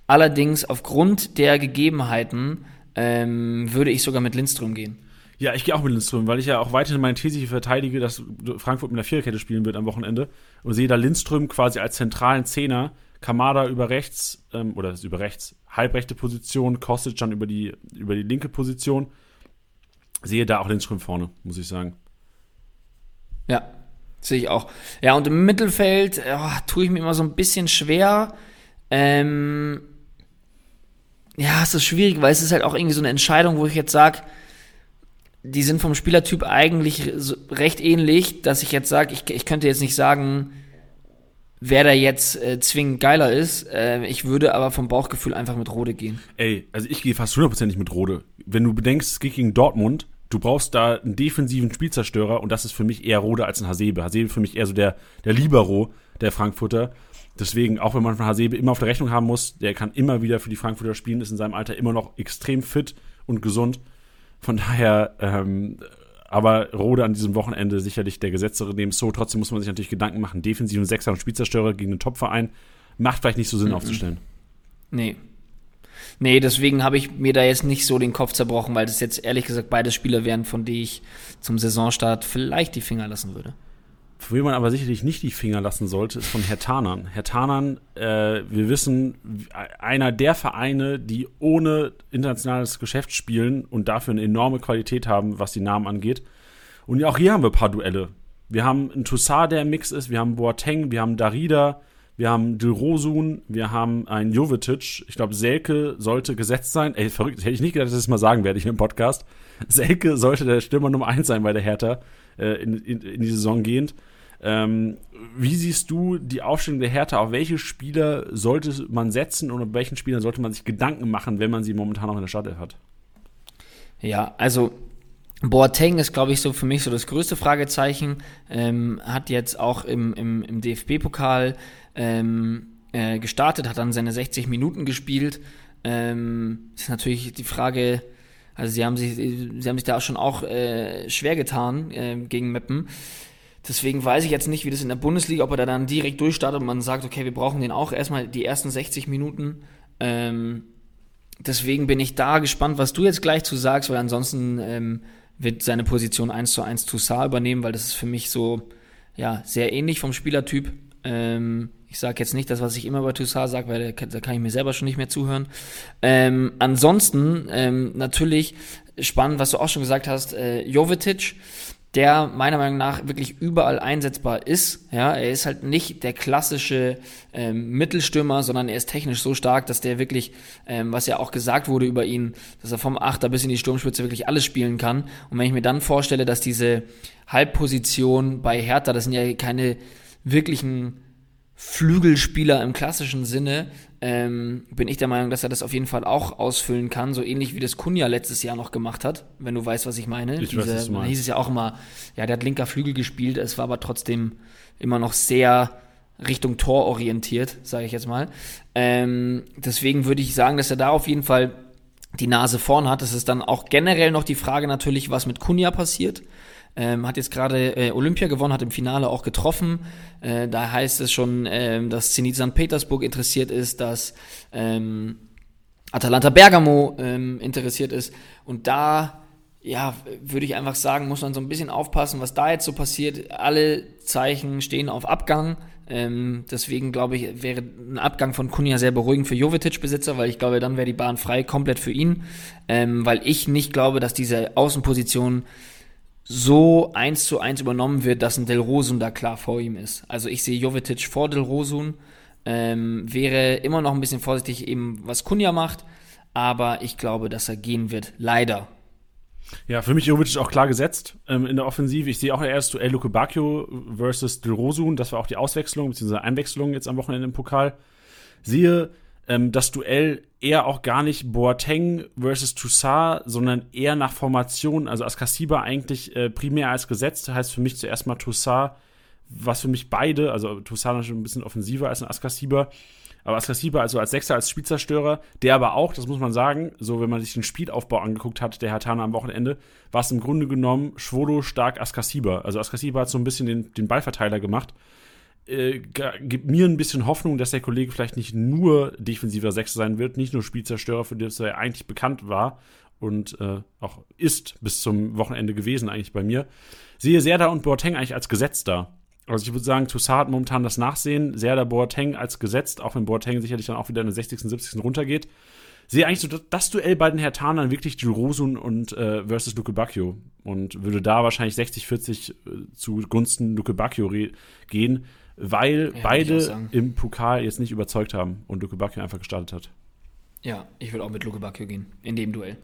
allerdings aufgrund der Gegebenheiten ähm, würde ich sogar mit Lindström gehen. Ja, ich gehe auch mit Lindström, weil ich ja auch weiterhin meine These hier verteidige, dass Frankfurt mit einer Viererkette spielen wird am Wochenende und sehe da Lindström quasi als zentralen Zehner, Kamada über rechts, ähm, oder ist über rechts, halbrechte Position, Kostic dann über die, über die linke Position. Sehe da auch Lindström vorne, muss ich sagen. Ja, sehe ich auch. Ja, und im Mittelfeld oh, tue ich mir immer so ein bisschen schwer. Ähm, ja, es ist schwierig, weil es ist halt auch irgendwie so eine Entscheidung, wo ich jetzt sage, die sind vom Spielertyp eigentlich recht ähnlich, dass ich jetzt sage, ich, ich könnte jetzt nicht sagen, wer da jetzt äh, zwingend geiler ist. Äh, ich würde aber vom Bauchgefühl einfach mit Rode gehen. Ey, also ich gehe fast hundertprozentig mit Rode. Wenn du bedenkst, es geht gegen Dortmund, du brauchst da einen defensiven Spielzerstörer und das ist für mich eher Rode als ein Hasebe. Hasebe für mich eher so der, der Libero der Frankfurter. Deswegen, auch wenn man von Hasebe immer auf der Rechnung haben muss, der kann immer wieder für die Frankfurter spielen, ist in seinem Alter immer noch extrem fit und gesund. Von daher, ähm, aber Rode an diesem Wochenende sicherlich der Gesetztere neben So. Trotzdem muss man sich natürlich Gedanken machen. Defensiven Sechser und Spielzerstörer gegen den Topverein macht vielleicht nicht so Sinn, mhm. aufzustellen. Nee. Nee, deswegen habe ich mir da jetzt nicht so den Kopf zerbrochen, weil das jetzt ehrlich gesagt beide Spieler wären, von denen ich zum Saisonstart vielleicht die Finger lassen würde. Von wem man aber sicherlich nicht die Finger lassen sollte, ist von Herr Tanan. Herr Tanan, äh, wir wissen, einer der Vereine, die ohne internationales Geschäft spielen und dafür eine enorme Qualität haben, was die Namen angeht. Und auch hier haben wir ein paar Duelle. Wir haben einen Toussaint, der im Mix ist, wir haben Boateng, wir haben Darida, wir haben Dilrosun, wir haben einen Jovetic. Ich glaube, Selke sollte gesetzt sein. Ey, verrückt, hätte ich nicht gedacht, dass ich das mal sagen werde hier im Podcast. Selke sollte der Stürmer Nummer eins sein bei der Hertha äh, in, in, in die Saison gehend. Ähm, wie siehst du die Aufstellung der Hertha? Auf welche Spieler sollte man setzen und auf welchen Spielern sollte man sich Gedanken machen, wenn man sie momentan noch in der Startelf hat? Ja, also Boateng ist, glaube ich, so für mich so das größte Fragezeichen. Ähm, hat jetzt auch im, im, im D F B-Pokal ähm, äh, gestartet, hat dann seine sechzig Minuten gespielt. Ähm, ist natürlich die Frage, also sie haben sich, sie haben sich da schon auch äh, schwer getan äh, gegen Meppen. Deswegen weiß ich jetzt nicht, wie das in der Bundesliga, ob er da dann direkt durchstartet und man sagt, okay, wir brauchen den auch erstmal die ersten sechzig Minuten. Ähm, deswegen bin ich da gespannt, was du jetzt gleich zu sagst, weil ansonsten ähm, wird seine Position eins zu eins Toussaint übernehmen, weil das ist für mich so ja sehr ähnlich vom Spielertyp. Ähm, ich sage jetzt nicht das, was ich immer über Toussaint sage, weil da kann ich mir selber schon nicht mehr zuhören. Ähm, ansonsten ähm, natürlich spannend, was du auch schon gesagt hast, äh, Jovetic, der meiner Meinung nach wirklich überall einsetzbar ist. Ja, er ist halt nicht der klassische ähm, Mittelstürmer, sondern er ist technisch so stark, dass der wirklich, ähm, was ja auch gesagt wurde über ihn, dass er vom Achter bis in die Sturmspitze wirklich alles spielen kann. Und wenn ich mir dann vorstelle, dass diese Halbposition bei Hertha, das sind ja keine wirklichen Flügelspieler im klassischen Sinne, ähm, bin ich der Meinung, dass er das auf jeden Fall auch ausfüllen kann, so ähnlich wie das Kunja letztes Jahr noch gemacht hat, wenn du weißt, was ich meine. Ich Diese, weiß, was du meinst. Hieß es ja auch immer, ja, der hat linker Flügel gespielt, es war aber trotzdem immer noch sehr Richtung Tor orientiert, sage ich jetzt mal. Ähm, deswegen würde ich sagen, dass er da auf jeden Fall die Nase vorn hat. Es ist dann auch generell noch die Frage natürlich, was mit Kunja passiert. Ähm, hat jetzt gerade äh, Olympia gewonnen, hat im Finale auch getroffen. Äh, da heißt es schon, ähm, dass Zenit Sankt Petersburg interessiert ist, dass ähm, Atalanta Bergamo ähm, interessiert ist. Und da, ja, würde ich einfach sagen, muss man so ein bisschen aufpassen, was da jetzt so passiert. Alle Zeichen stehen auf Abgang. Ähm, deswegen, glaube ich, wäre ein Abgang von Kunja sehr beruhigend für Jovetic-Besitzer, weil ich glaube, dann wäre die Bahn frei komplett für ihn. Ähm, weil ich nicht glaube, dass diese Außenposition so eins zu eins übernommen wird, dass ein Dilrosun da klar vor ihm ist. Also ich sehe Jovetic vor Dilrosun, ähm, wäre immer noch ein bisschen vorsichtig eben, was Kunja macht, aber ich glaube, dass er gehen wird, leider. Ja, für mich Jovetic auch klar gesetzt ähm, in der Offensive. Ich sehe auch erst Duell Luke Bakio versus Dilrosun, das war auch die Auswechslung, beziehungsweise Einwechslung jetzt am Wochenende im Pokal. Sehe ähm, das Duell eher auch gar nicht Boateng versus Toussaint, sondern eher nach Formation, also Askasiba eigentlich äh, primär als gesetzt, heißt für mich zuerst mal Toussaint, was für mich beide, also Toussaint natürlich ein bisschen offensiver als ein Askasiba, aber Askasiba also als Sechser, als Spielzerstörer, der aber auch, das muss man sagen, so wenn man sich den Spielaufbau angeguckt hat, der Herthaner am Wochenende, war es im Grunde genommen Schwolo stark Askasiba, also Askasiba hat so ein bisschen den, den Ballverteiler gemacht. Äh, gibt mir ein bisschen Hoffnung, dass der Kollege vielleicht nicht nur defensiver Sechser sein wird, nicht nur Spielzerstörer, für den er eigentlich bekannt war und äh, auch ist bis zum Wochenende gewesen eigentlich bei mir. Sehe Serdar und Boateng eigentlich als gesetzt da. Also ich würde sagen, Toussaint hat momentan das Nachsehen, Serdar, Boateng als gesetzt, auch wenn Boateng sicherlich dann auch wieder in der sechzigsten, siebzigsten runtergeht. Sehe eigentlich so das, das Duell bei den Herthanern wirklich Dilrosun und äh, versus Luke Bacchio und würde da wahrscheinlich sechzig vierzig äh, zugunsten Luke Bacchio re- gehen, weil ja, beide im Pokal jetzt nicht überzeugt haben und Luke Bacchio einfach gestartet hat. Ja, ich würde auch mit Luke Bacchio gehen, in dem Duell.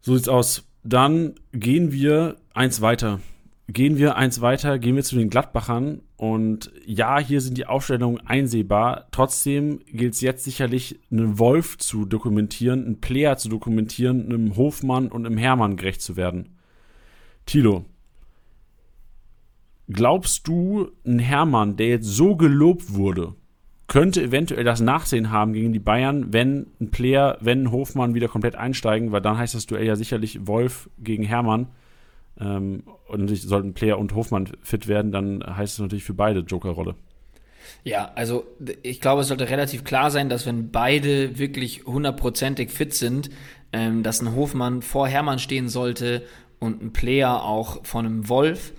So sieht's aus. Dann gehen wir eins weiter. Gehen wir eins weiter, gehen wir zu den Gladbachern. Und ja, hier sind die Aufstellungen einsehbar. Trotzdem gilt es jetzt sicherlich, einen Wolf zu dokumentieren, einen Player zu dokumentieren, einem Hofmann und einem Hermann gerecht zu werden. Thilo, glaubst du, ein Hermann, der jetzt so gelobt wurde, könnte eventuell das Nachsehen haben gegen die Bayern, wenn ein Player, wenn ein Hofmann wieder komplett einsteigen, weil dann heißt das Duell ja sicherlich Wolf gegen Hermann. Ähm, und natürlich sollten Player und Hofmann fit werden, dann heißt es natürlich für beide Joker-Rolle. Ja, also ich glaube, es sollte relativ klar sein, dass wenn beide wirklich hundertprozentig fit sind, ähm, dass ein Hofmann vor Hermann stehen sollte und ein Player auch von einem Wolf.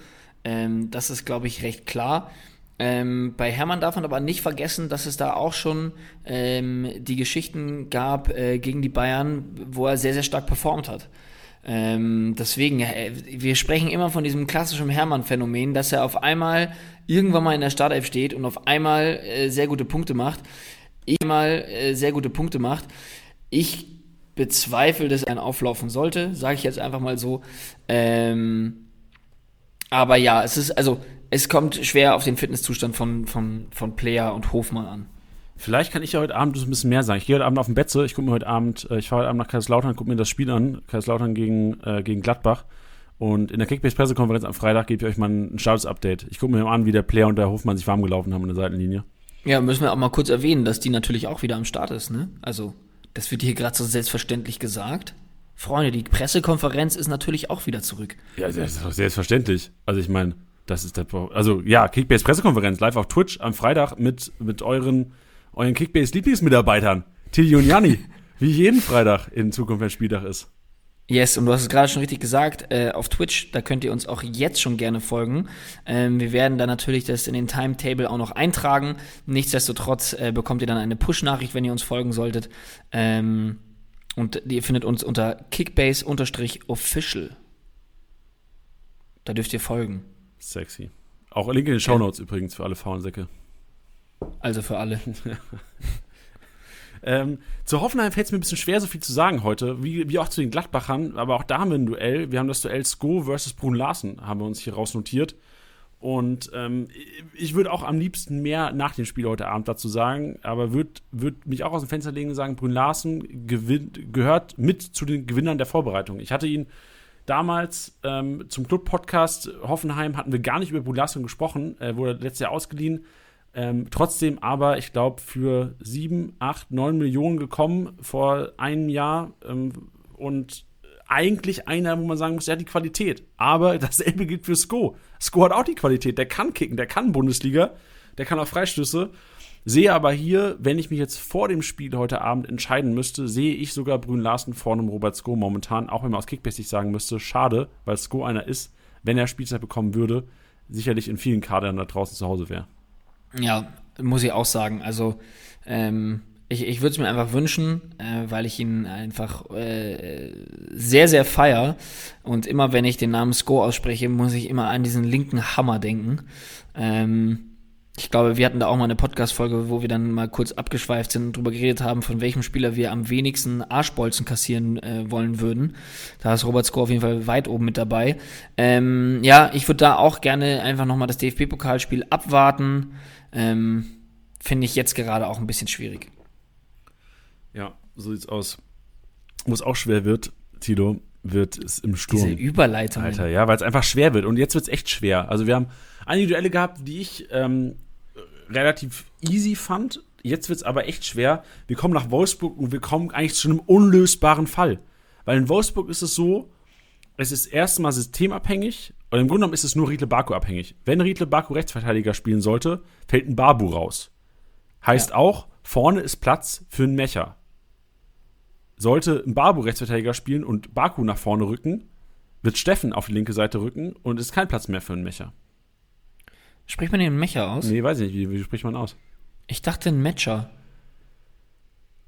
Ähm, das ist, glaube ich, recht klar. Ähm, bei Hermann darf man aber nicht vergessen, dass es da auch schon ähm, die Geschichten gab äh, gegen die Bayern, wo er sehr, sehr stark performt hat. Ähm, deswegen, äh, wir sprechen immer von diesem klassischen Hermann-Phänomen, dass er auf einmal irgendwann mal in der Startelf steht und auf einmal äh, sehr gute Punkte macht. Einmal äh, sehr gute Punkte macht. Ich bezweifle, dass er auflaufen sollte, sage ich jetzt einfach mal so. Ähm... Aber ja, es ist, also, es kommt schwer auf den Fitnesszustand von, von, von Player und Hofmann an. Vielleicht kann ich ja heute Abend ein bisschen mehr sagen. Ich gehe heute Abend auf den Betze, ich gucke mir heute Abend, ich fahre heute Abend nach Kaiserslautern, gucke mir das Spiel an, Kaiserslautern gegen, äh, gegen Gladbach. Und in der Kickbase-Pressekonferenz am Freitag gebe ich euch mal ein Status-Update. Ich gucke mir an, wie der Player und der Hofmann sich warm gelaufen haben in der Seitenlinie. Ja, müssen wir auch mal kurz erwähnen, dass die natürlich auch wieder am Start ist, ne? Also, das wird hier gerade so selbstverständlich gesagt. Freunde, die Pressekonferenz ist natürlich auch wieder zurück. Ja, selbstverständlich. Also ich meine, das ist der... Pro- also ja, Kickbase-Pressekonferenz live auf Twitch am Freitag mit, mit euren, euren Kickbase-Lieblingsmitarbeitern, Tilly und Janni, wie jeden Freitag in Zukunft ein Spieltag ist. Yes, und du hast es gerade schon richtig gesagt, äh, auf Twitch, da könnt ihr uns auch jetzt schon gerne folgen. Ähm, wir werden dann natürlich das in den Timetable auch noch eintragen. Nichtsdestotrotz äh, bekommt ihr dann eine Push-Nachricht, wenn ihr uns folgen solltet. Ähm, und ihr findet uns unter Kickbase-Official. Da dürft ihr folgen. Sexy. Auch Link in den Shownotes ja. übrigens für alle Faunsäcke. Also für alle. Ähm, zu Hoffenheim fällt es mir ein bisschen schwer, so viel zu sagen heute, wie, wie auch zu den Gladbachern, aber auch da haben wir ein Duell. Wir haben das Duell Sko versus Brun Larsen, haben wir uns hier rausnotiert. Und ähm, ich würde auch am liebsten mehr nach dem Spiel heute Abend dazu sagen, aber würde würd mich auch aus dem Fenster legen und sagen, Brun Larsen gewinnt, gehört mit zu den Gewinnern der Vorbereitung. Ich hatte ihn damals ähm, zum Club-Podcast Hoffenheim, hatten wir gar nicht über Brun Larsen gesprochen, äh, wurde letztes Jahr ausgeliehen. Ähm, trotzdem aber, ich glaube, für sieben, acht, neun Millionen gekommen vor einem Jahr ähm, und eigentlich einer, wo man sagen muss, der hat die Qualität. Aber dasselbe gilt für Sko. Sko hat auch die Qualität, der kann kicken, der kann Bundesliga, der kann auch Freistöße. Sehe aber hier, wenn ich mich jetzt vor dem Spiel heute Abend entscheiden müsste, sehe ich sogar Brun Larsen vorne im Robert Sko momentan, auch wenn man aus Kickbase sagen müsste, schade, weil Sko einer ist, wenn er Spielzeit bekommen würde, sicherlich in vielen Kadern da draußen zu Hause wäre. Ja, muss ich auch sagen. Also ähm, ich, ich würde es mir einfach wünschen, äh, weil ich ihn einfach äh, sehr, sehr feiere. Und immer, wenn ich den Namen Sko ausspreche, muss ich immer an diesen linken Hammer denken. Ähm, ich glaube, wir hatten da auch mal eine Podcast-Folge, wo wir dann mal kurz abgeschweift sind und drüber geredet haben, von welchem Spieler wir am wenigsten Arschbolzen kassieren äh, wollen würden. Da ist Robert Sko auf jeden Fall weit oben mit dabei. Ähm, ja, ich würde da auch gerne einfach nochmal das D F B-Pokalspiel abwarten. Ähm, finde ich jetzt gerade auch ein bisschen schwierig. Ja, so sieht's aus. Wo es auch schwer wird, Tilo, wird es im Sturm. Diese Überleitung. Alter, ja, weil es einfach schwer wird. Und jetzt wird's echt schwer. Also wir haben einige Duelle gehabt, die ich ähm, relativ easy fand. Jetzt wird's aber echt schwer. Wir kommen nach Wolfsburg und wir kommen eigentlich zu einem unlösbaren Fall. Weil in Wolfsburg ist es so, es ist erstmal systemabhängig. Und im Grunde genommen ist es nur Riedle Baku abhängig. Wenn Riedle Baku Rechtsverteidiger spielen sollte, fällt ein Babu raus. Heißt ja. auch, vorne ist Platz für einen Mecher. Sollte ein Babu Rechtsverteidiger spielen und Baku nach vorne rücken, wird Steffen auf die linke Seite rücken und ist kein Platz mehr für einen Mecher. Spricht man den Mecher aus? Nee, weiß ich nicht. Wie, wie spricht man aus? Ich dachte ein Mecher.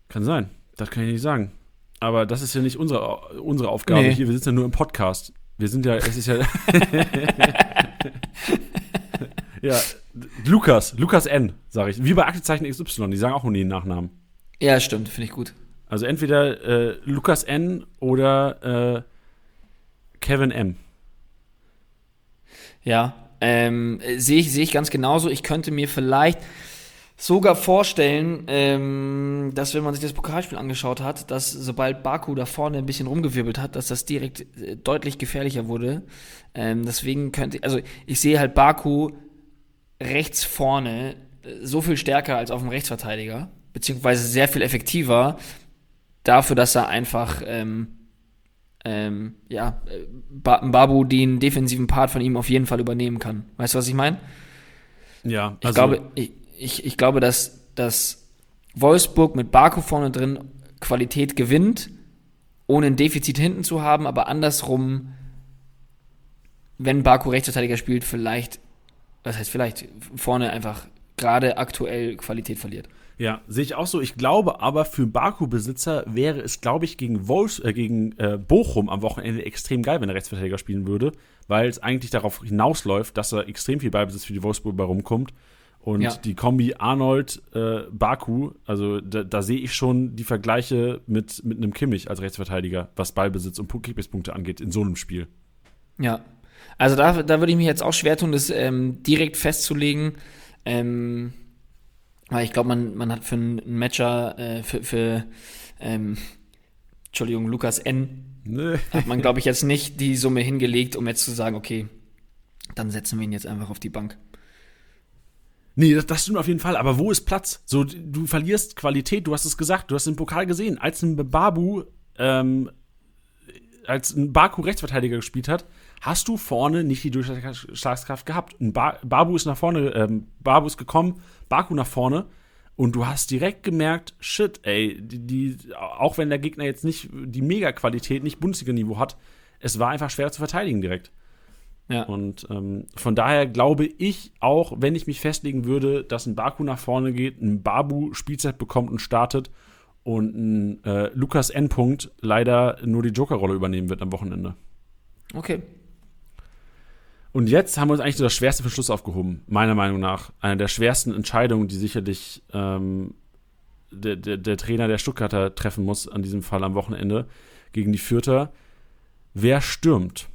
Kann sein. Das kann ich nicht sagen. Aber das ist ja nicht unsere, unsere Aufgabe nee. hier. Wir sitzen ja nur im Podcast. Wir sind ja, es ist ja. ja, Lukas, Lukas N, sage ich. Wie bei Aktenzeichen X Y, die sagen auch nur den Nachnamen. Ja, stimmt, finde ich gut. Also entweder äh, Lukas N oder äh, Kevin M. Ja, ähm, sehe ich, seh ich ganz genauso. Ich könnte mir vielleicht sogar vorstellen, ähm, dass wenn man sich das Pokalspiel angeschaut hat, dass sobald Baku da vorne ein bisschen rumgewirbelt hat, dass das direkt äh, deutlich gefährlicher wurde. Ähm, deswegen könnte, also ich sehe halt Baku rechts vorne äh, so viel stärker als auf dem Rechtsverteidiger, beziehungsweise sehr viel effektiver dafür, dass er einfach ähm, ähm, ja, ba- Babu den defensiven Part von ihm auf jeden Fall übernehmen kann. Weißt du, was ich meine? Ja, also ich glaube, ich, Ich, ich glaube, dass, dass Wolfsburg mit Baku vorne drin Qualität gewinnt, ohne ein Defizit hinten zu haben, aber andersrum, wenn Baku Rechtsverteidiger spielt, vielleicht, was heißt vielleicht, vorne einfach gerade aktuell Qualität verliert. Ja, sehe ich auch so. Ich glaube aber, für Baku-Besitzer wäre es, glaube ich, gegen, Wolfs- äh, gegen äh, Bochum am Wochenende extrem geil, wenn der Rechtsverteidiger spielen würde, weil es eigentlich darauf hinausläuft, dass er extrem viel Ballbesitz für die Wolfsburger rumkommt. Und ja. die Kombi Arnold-Baku, äh, also da, da sehe ich schon die Vergleiche mit, mit einem Kimmich als Rechtsverteidiger, was Ballbesitz und Kickbase-Punkte angeht, in so einem Spiel. Ja, also da, da würde ich mich jetzt auch schwer tun, das ähm, direkt festzulegen. Ähm, weil ich glaube, man, man hat für einen Matcher, äh, für, für ähm, Entschuldigung, Lukas N., nee. hat man, glaube ich, jetzt nicht die Summe hingelegt, um jetzt zu sagen, okay, dann setzen wir ihn jetzt einfach auf die Bank. Nee, das, das stimmt auf jeden Fall, aber wo ist Platz? So, du verlierst Qualität, du hast es gesagt, du hast den Pokal gesehen, als ein Babu, ähm, als ein Baku Rechtsverteidiger gespielt hat, hast du vorne nicht die Durchschlagskraft gehabt. Ein ba- Babu ist nach vorne, ähm, Babu ist gekommen, Baku nach vorne Und du hast direkt gemerkt, shit, ey, die, die, auch wenn der Gegner jetzt nicht die Mega-Qualität, nicht Bundesliga-Niveau hat, es war einfach schwer zu verteidigen direkt. Ja. Und ähm, von daher glaube ich auch, wenn ich mich festlegen würde, dass ein Baku nach vorne geht, ein Babu Spielzeit bekommt und startet und ein äh, Lukas Endpunkt leider nur die Joker-Rolle übernehmen wird am Wochenende. Okay. Und jetzt haben wir uns eigentlich so das Schwerste für Schluss aufgehoben, meiner Meinung nach. Eine der schwersten Entscheidungen, die sicherlich ähm, der, der, der Trainer der Stuttgarter treffen muss, an diesem Fall am Wochenende, gegen die Fürther. Wer stürmt?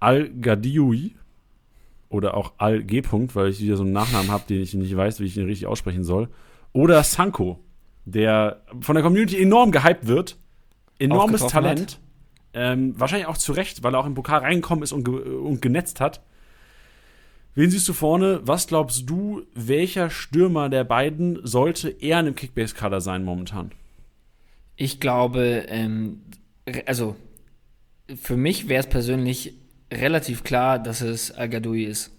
Al-Ghadioui oder auch Al-G. weil ich wieder so einen Nachnamen habe, den ich nicht weiß, wie ich ihn richtig aussprechen soll. Oder Sanko, der von der Community enorm gehypt wird. Enormes Talent. Ähm, wahrscheinlich auch zu Recht, weil er auch im Pokal reingekommen ist und, ge- und genetzt hat. Wen siehst du vorne? Was glaubst du, welcher Stürmer der beiden sollte eher in einem Kickbase-Kader sein momentan? Ich glaube, ähm, also für mich wäre es persönlich relativ klar, dass es Al-Ghadioui ist.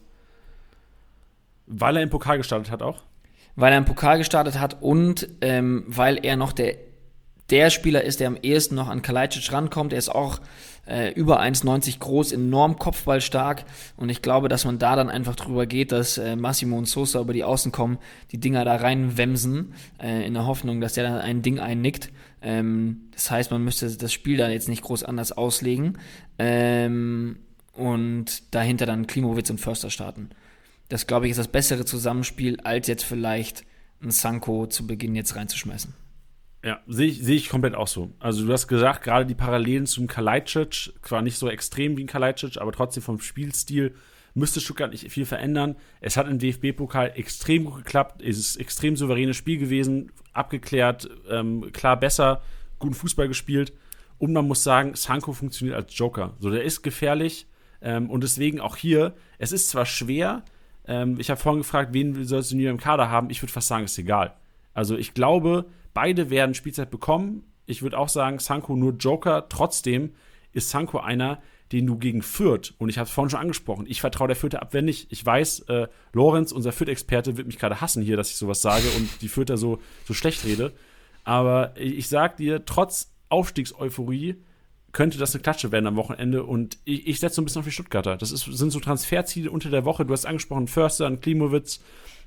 Weil er im Pokal gestartet hat auch? Weil er im Pokal gestartet hat und ähm, weil er noch der Der Spieler ist, der am ehesten noch an Kalajdzic rankommt. Er ist auch äh, über eins neunzig groß, enorm kopfballstark. Und ich glaube, dass man da dann einfach drüber geht, dass äh, Massimo und Sosa über die Außen kommen, die Dinger da reinwemsen, äh, in der Hoffnung, dass der dann ein Ding einnickt. Ähm, das heißt, man müsste das Spiel da jetzt nicht groß anders auslegen. Ähm, und dahinter dann Klimowitz und Förster starten. Das, glaube ich, ist das bessere Zusammenspiel, als jetzt vielleicht einen Sanko zu Beginn jetzt reinzuschmeißen. Ja, sehe ich, seh ich komplett auch so. Also du hast gesagt, gerade die Parallelen zum Kalajdzic, zwar nicht so extrem wie ein Kalajdzic, aber trotzdem vom Spielstil müsste Stuttgart nicht viel verändern. Es hat im D F B-Pokal extrem gut geklappt, es ist ein extrem souveränes Spiel gewesen, abgeklärt, ähm, klar besser, guten Fußball gespielt. Und man muss sagen, Sanko funktioniert als Joker. So, der ist gefährlich ähm, und deswegen auch hier, es ist zwar schwer, ähm, ich habe vorhin gefragt, wen sollst du hier im Kader haben? Ich würde fast sagen, ist egal. Also ich glaube, beide werden Spielzeit bekommen. Ich würde auch sagen, Sanko nur Joker. Trotzdem ist Sanko einer, den du gegen Fürth, und ich habe es vorhin schon angesprochen, ich vertraue der Fürther Abwehr nicht. Ich weiß, äh, Lorenz, unser Fürth-Experte, wird mich gerade hassen hier, dass ich sowas sage und die Fürther so, so schlecht rede. Aber ich, ich sag dir, trotz Aufstiegseuphorie könnte das eine Klatsche werden am Wochenende. Und ich, ich setze so ein bisschen auf die Stuttgarter. Das ist, sind so Transferziele unter der Woche. Du hast angesprochen, Förster, ein Klimowitz,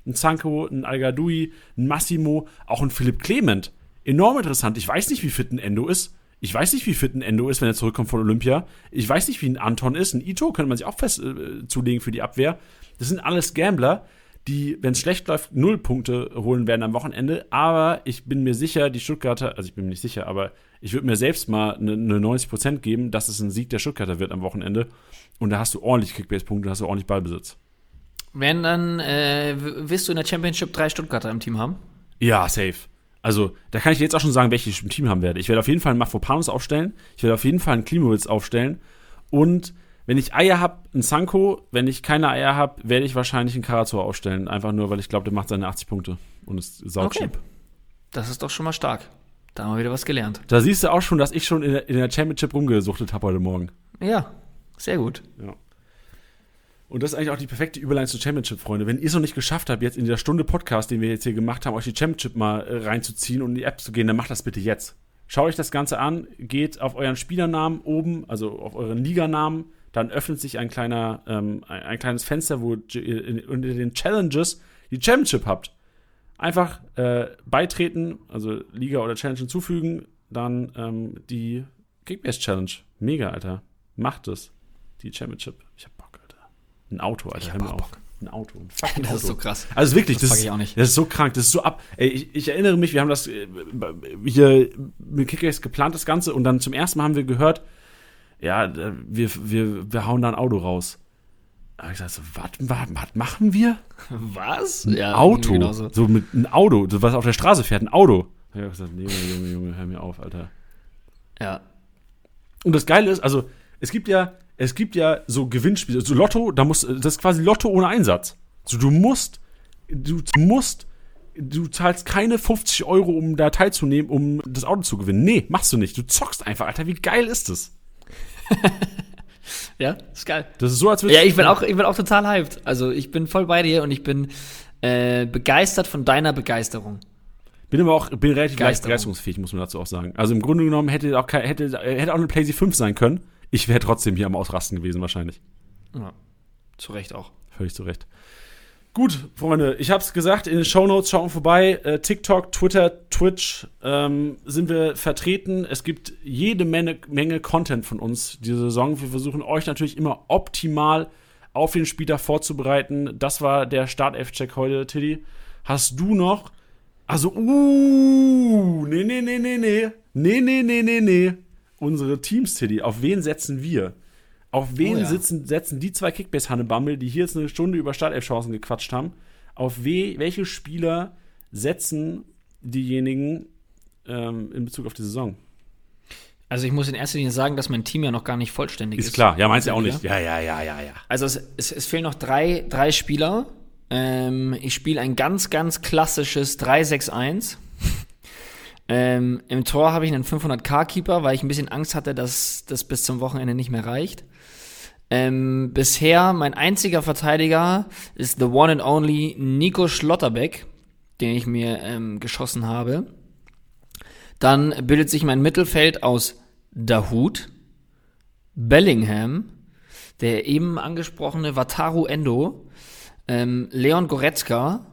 ein Sanko, ein Al-Ghadioui, ein Massimo, auch ein Philipp Clement. Enorm interessant. Ich weiß nicht, wie fit ein Endo ist. Ich weiß nicht, wie fit ein Endo ist, wenn er zurückkommt von Olympia. Ich weiß nicht, wie ein Anton ist. Ein Ito könnte man sich auch fest äh, zulegen für die Abwehr. Das sind alles Gambler, die, wenn es schlecht läuft, null Punkte holen werden am Wochenende. Aber ich bin mir sicher, die Stuttgarter, also ich bin mir nicht sicher, aber ich würde mir selbst mal eine ne neunzig Prozent geben, dass es ein Sieg der Stuttgarter wird am Wochenende. Und da hast du ordentlich Kickbase-Punkte, da hast du ordentlich Ballbesitz. Wenn, dann äh, wirst du in der Championship drei Stuttgarter im Team haben? Ja, safe. Also, da kann ich jetzt auch schon sagen, welche ich im Team haben werde. Ich werde auf jeden Fall einen Mafropanos aufstellen. Ich werde auf jeden Fall einen Klimowitz aufstellen. Und wenn ich Eier habe, einen Sanko. Wenn ich keine Eier habe, werde ich wahrscheinlich einen Karazor aufstellen. Einfach nur, weil ich glaube, der macht seine achtzig Punkte. Und ist saucheap. Okay. Das ist doch schon mal stark. Da haben wir wieder was gelernt. Da siehst du auch schon, dass ich schon in der, in der Championship rumgesuchtet habe heute Morgen. Ja, sehr gut. Ja. Und das ist eigentlich auch die perfekte Überleitung zur Championship, Freunde. Wenn ihr es noch nicht geschafft habt, jetzt in dieser Stunde Podcast, den wir jetzt hier gemacht haben, euch die Championship mal reinzuziehen und in die App zu gehen, dann macht das bitte jetzt. Schaut euch das Ganze an, geht auf euren Spielernamen oben, also auf euren Liganamen, dann öffnet sich ein, kleiner, ähm, ein, ein kleines Fenster, wo ihr unter den Challenges die Championship habt. Einfach äh, beitreten, also Liga oder Challenge hinzufügen, dann ähm, die Kickbase-Challenge. Mega, Alter. Macht es. Die Championship. Ich hab Ein Auto, Alter, hör mir auf. Ein Auto, ein fucking Auto. Das ist so krass. Also wirklich, das, das, ich auch nicht. Das ist so krank, das ist so ab. Ey, ich, ich erinnere mich, wir haben das äh, hier mit Kickbase geplant, das Ganze. Und dann zum ersten Mal haben wir gehört, ja, wir, wir, wir hauen da ein Auto raus. Da habe ich gesagt, so, was machen wir? Was? Ein ja, Auto. Genau so. so mit ein Auto, was auf der Straße fährt, ein Auto. Da habe ich gesagt, nee, Junge, Junge, Junge, hör mir auf, Alter. Ja. Und das Geile ist, also, es gibt ja Es gibt ja so Gewinnspiele, so Lotto, da musst, das ist quasi Lotto ohne Einsatz. So, du musst, du musst, du zahlst keine fünfzig Euro, um da teilzunehmen, um das Auto zu gewinnen. Nee, machst du nicht. Du zockst einfach, Alter, wie geil ist das? Ja, ist geil. Das ist so, als würdest du. Ja, ich bin auch, ich bin auch total hyped. Also ich bin voll bei dir und ich bin äh, begeistert von deiner Begeisterung. Bin aber auch bin relativ leicht begeisterungsfähig, muss man dazu auch sagen. Also im Grunde genommen hätte auch, hätte, hätte auch eine PlayStation fünf sein können. Ich wäre trotzdem hier am Ausrasten gewesen wahrscheinlich. Ja, zu Recht auch. Völlig zu Recht. Gut, Freunde, ich hab's gesagt, in den Shownotes schauen vorbei. Äh, TikTok, Twitter, Twitch ähm, sind wir vertreten. Es gibt jede Menge, Menge Content von uns diese Saison. Wir versuchen euch natürlich immer optimal auf den Spieltag vorzubereiten. Das war der Startelf-Check heute, Tilly. Hast du noch? Also, uh, nee, nee, nee, nee, nee. Nee, nee, nee, nee, nee. Unsere Teams, Tilly, auf wen setzen wir? Auf wen oh, ja. sitzen, setzen die zwei Kickbase-Hannebammel, die hier jetzt eine Stunde über Startelf-Chancen gequatscht haben, auf we- welche Spieler setzen diejenigen ähm, in Bezug auf die Saison? Also ich muss in erster Linie sagen, dass mein Team ja noch gar nicht vollständig ist. Ist klar, ja, meinst du ja auch nicht. Ja, ja, ja, ja, ja. Also es, es, es fehlen noch drei, drei Spieler. Ähm, ich spiele ein ganz, ganz klassisches drei sechs eins. ähm, Im Tor habe ich einen fünfhundert K Keeper, weil ich ein bisschen Angst hatte, dass das bis zum Wochenende nicht mehr reicht. Ähm, bisher mein einziger Verteidiger ist the one and only Nico Schlotterbeck, den ich mir ähm, geschossen habe. Dann bildet sich mein Mittelfeld aus Dahoud, Bellingham, der eben angesprochene Wataru Endo, ähm, Leon Goretzka,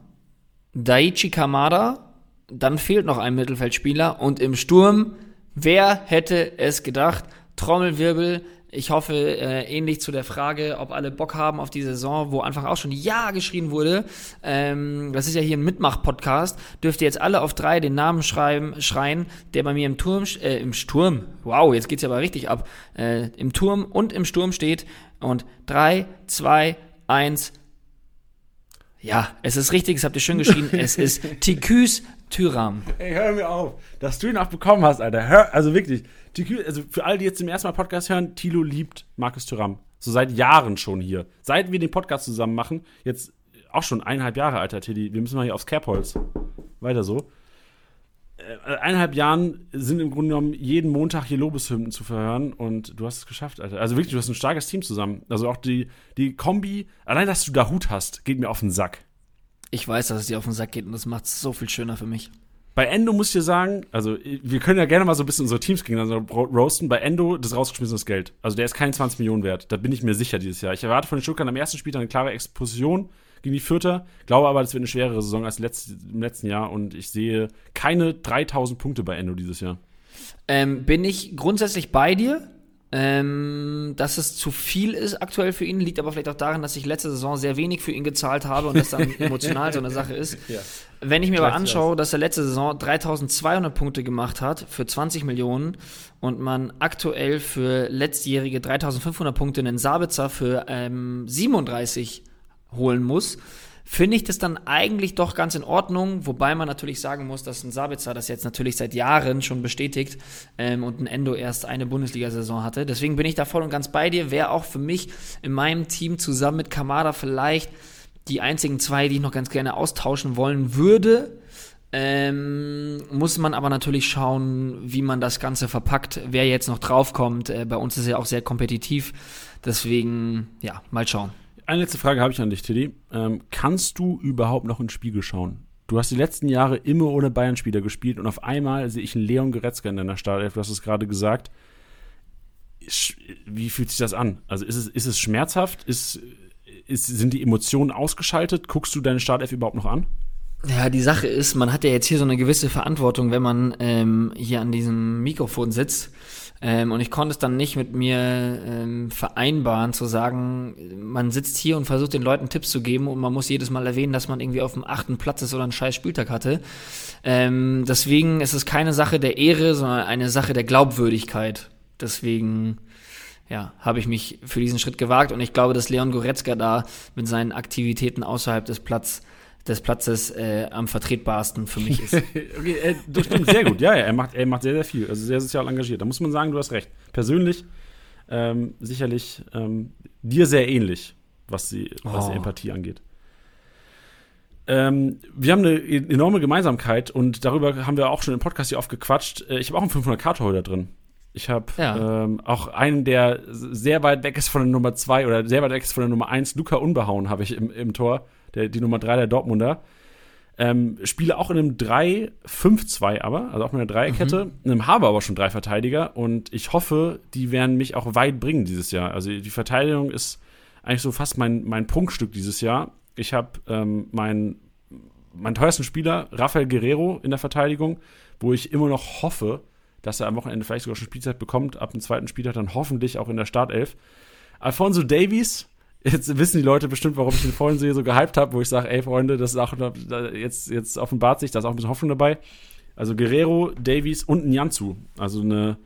Daichi Kamada, dann fehlt noch ein Mittelfeldspieler und im Sturm, wer hätte es gedacht, Trommelwirbel. Ich hoffe, äh, ähnlich zu der Frage, ob alle Bock haben auf die Saison, wo Anfang auch schon Ja geschrien wurde. Ähm, das ist ja hier ein Mitmach-Podcast. Dürft ihr jetzt alle auf drei den Namen schreiben, schreien, der bei mir im Turm, äh, im Sturm, wow, jetzt geht's ja aber richtig ab, äh, im Turm und im Sturm steht. Und drei, zwei, eins. Ja, es ist richtig, das habt ihr schön geschrieben. Es ist Tiküs Tyram. Ey, hör mir auf, dass du ihn auch bekommen hast, Alter. Hör, also wirklich. Also für alle, die jetzt zum ersten Mal Podcast hören, Thilo liebt Markus Thuram. So seit Jahren schon hier. Seit wir den Podcast zusammen machen, jetzt auch schon eineinhalb Jahre, Alter, Tilly. Wir müssen mal hier aufs Kerbholz. Weiter so. Äh, eineinhalb Jahren sind im Grunde genommen jeden Montag hier Lobeshymnen zu verhören und du hast es geschafft, Alter. Also wirklich, du hast ein starkes Team zusammen. Also auch die, die Kombi, allein, dass du Dahoud hast, geht mir auf den Sack. Ich weiß, dass es dir auf den Sack geht und das macht es so viel schöner für mich. Bei Endo muss ich dir sagen, also wir können ja gerne mal so ein bisschen unsere Teams gegeneinander roasten. Bei Endo, das ist rausgeschmissenes Geld. Also der ist kein zwanzig Millionen wert. Da bin ich mir sicher dieses Jahr. Ich erwarte von den Stuttgart am ersten Spieltag eine klare Explosion gegen die Vierter. Glaube aber, das wird eine schwerere Saison als letzt, im letzten Jahr. Und ich sehe keine dreitausend Punkte bei Endo dieses Jahr. Ähm, bin ich grundsätzlich bei dir? Ähm, dass es zu viel ist aktuell für ihn, liegt aber vielleicht auch daran, dass ich letzte Saison sehr wenig für ihn gezahlt habe und das dann emotional so eine Sache ist. Ja. Wenn ich mir aber anschaue, dass er letzte Saison dreitausendzweihundert Punkte gemacht hat für zwanzig Millionen und man aktuell für letztjährige dreitausendfünfhundert Punkte einen Sabitzer für ähm, siebenunddreißig holen muss, finde ich das dann eigentlich doch ganz in Ordnung, wobei man natürlich sagen muss, dass ein Sabitzer das jetzt natürlich seit Jahren schon bestätigt ähm, und ein Endo erst eine Bundesliga-Saison hatte. Deswegen bin ich da voll und ganz bei dir. Wäre auch für mich in meinem Team zusammen mit Kamada vielleicht die einzigen zwei, die ich noch ganz gerne austauschen wollen würde. Ähm, muss man aber natürlich schauen, wie man das Ganze verpackt, wer jetzt noch draufkommt. Äh, bei uns ist ja auch sehr kompetitiv. Deswegen, ja, mal schauen. Eine letzte Frage habe ich an dich, Tilly. Ähm, kannst du überhaupt noch ins Spiegel schauen? Du hast die letzten Jahre immer ohne Bayern-Spieler gespielt und auf einmal sehe ich einen Leon Goretzka in deiner Startelf. Du hast es gerade gesagt. Wie fühlt sich das an? Also ist es, ist es schmerzhaft? Ist, ist, sind die Emotionen ausgeschaltet? Guckst du deine Startelf überhaupt noch an? Ja, die Sache ist, man hat ja jetzt hier so eine gewisse Verantwortung, wenn man ähm, hier an diesem Mikrofon sitzt. Ähm, und ich konnte es dann nicht mit mir ähm, vereinbaren, zu sagen, man sitzt hier und versucht den Leuten Tipps zu geben und man muss jedes Mal erwähnen, dass man irgendwie auf dem achten Platz ist oder einen scheiß Spieltag hatte. Ähm, deswegen ist es keine Sache der Ehre, sondern eine Sache der Glaubwürdigkeit. Deswegen, ja, habe ich mich für diesen Schritt gewagt und ich glaube, dass Leon Goretzka da mit seinen Aktivitäten außerhalb des Platz des Platzes äh, am vertretbarsten für mich ist. Okay, äh, das stimmt, sehr gut. Ja, ja, er macht, er macht sehr, sehr viel. Also sehr sozial engagiert. Da muss man sagen, du hast recht. Persönlich ähm, sicherlich ähm, dir sehr ähnlich, was die, oh. was die Empathie angeht. Ähm, wir haben eine enorme Gemeinsamkeit und darüber haben wir auch schon im Podcast hier oft gequatscht. Ich habe auch einen fünfhundert K Torhüter drin. Ich habe ja. ähm, auch einen, der sehr weit weg ist von der Nummer zwei oder sehr weit weg ist von der Nummer eins, Luca Unbehauen, habe ich im, im Tor, der, die Nummer drei der Dortmunder. Ähm, spiele auch in einem drei fünf zwei aber, also auch mit einer Dreierkette. Mhm. Habe aber schon drei Verteidiger und ich hoffe, die werden mich auch weit bringen dieses Jahr. Also die Verteidigung ist eigentlich so fast mein, mein Prunkstück dieses Jahr. Ich habe ähm, meinen mein teuersten Spieler, Rafael Guerrero, in der Verteidigung, wo ich immer noch hoffe, dass er am Wochenende vielleicht sogar schon Spielzeit bekommt, ab dem zweiten Spieltag dann hoffentlich auch in der Startelf. Alphonso Davies, jetzt wissen die Leute bestimmt, warum ich den vorhin so gehypt habe, wo ich sage, ey Freunde, das ist auch, jetzt, jetzt offenbart sich, da ist auch ein bisschen Hoffnung dabei. Also Guerrero, Davies und Nianzou. Also eine,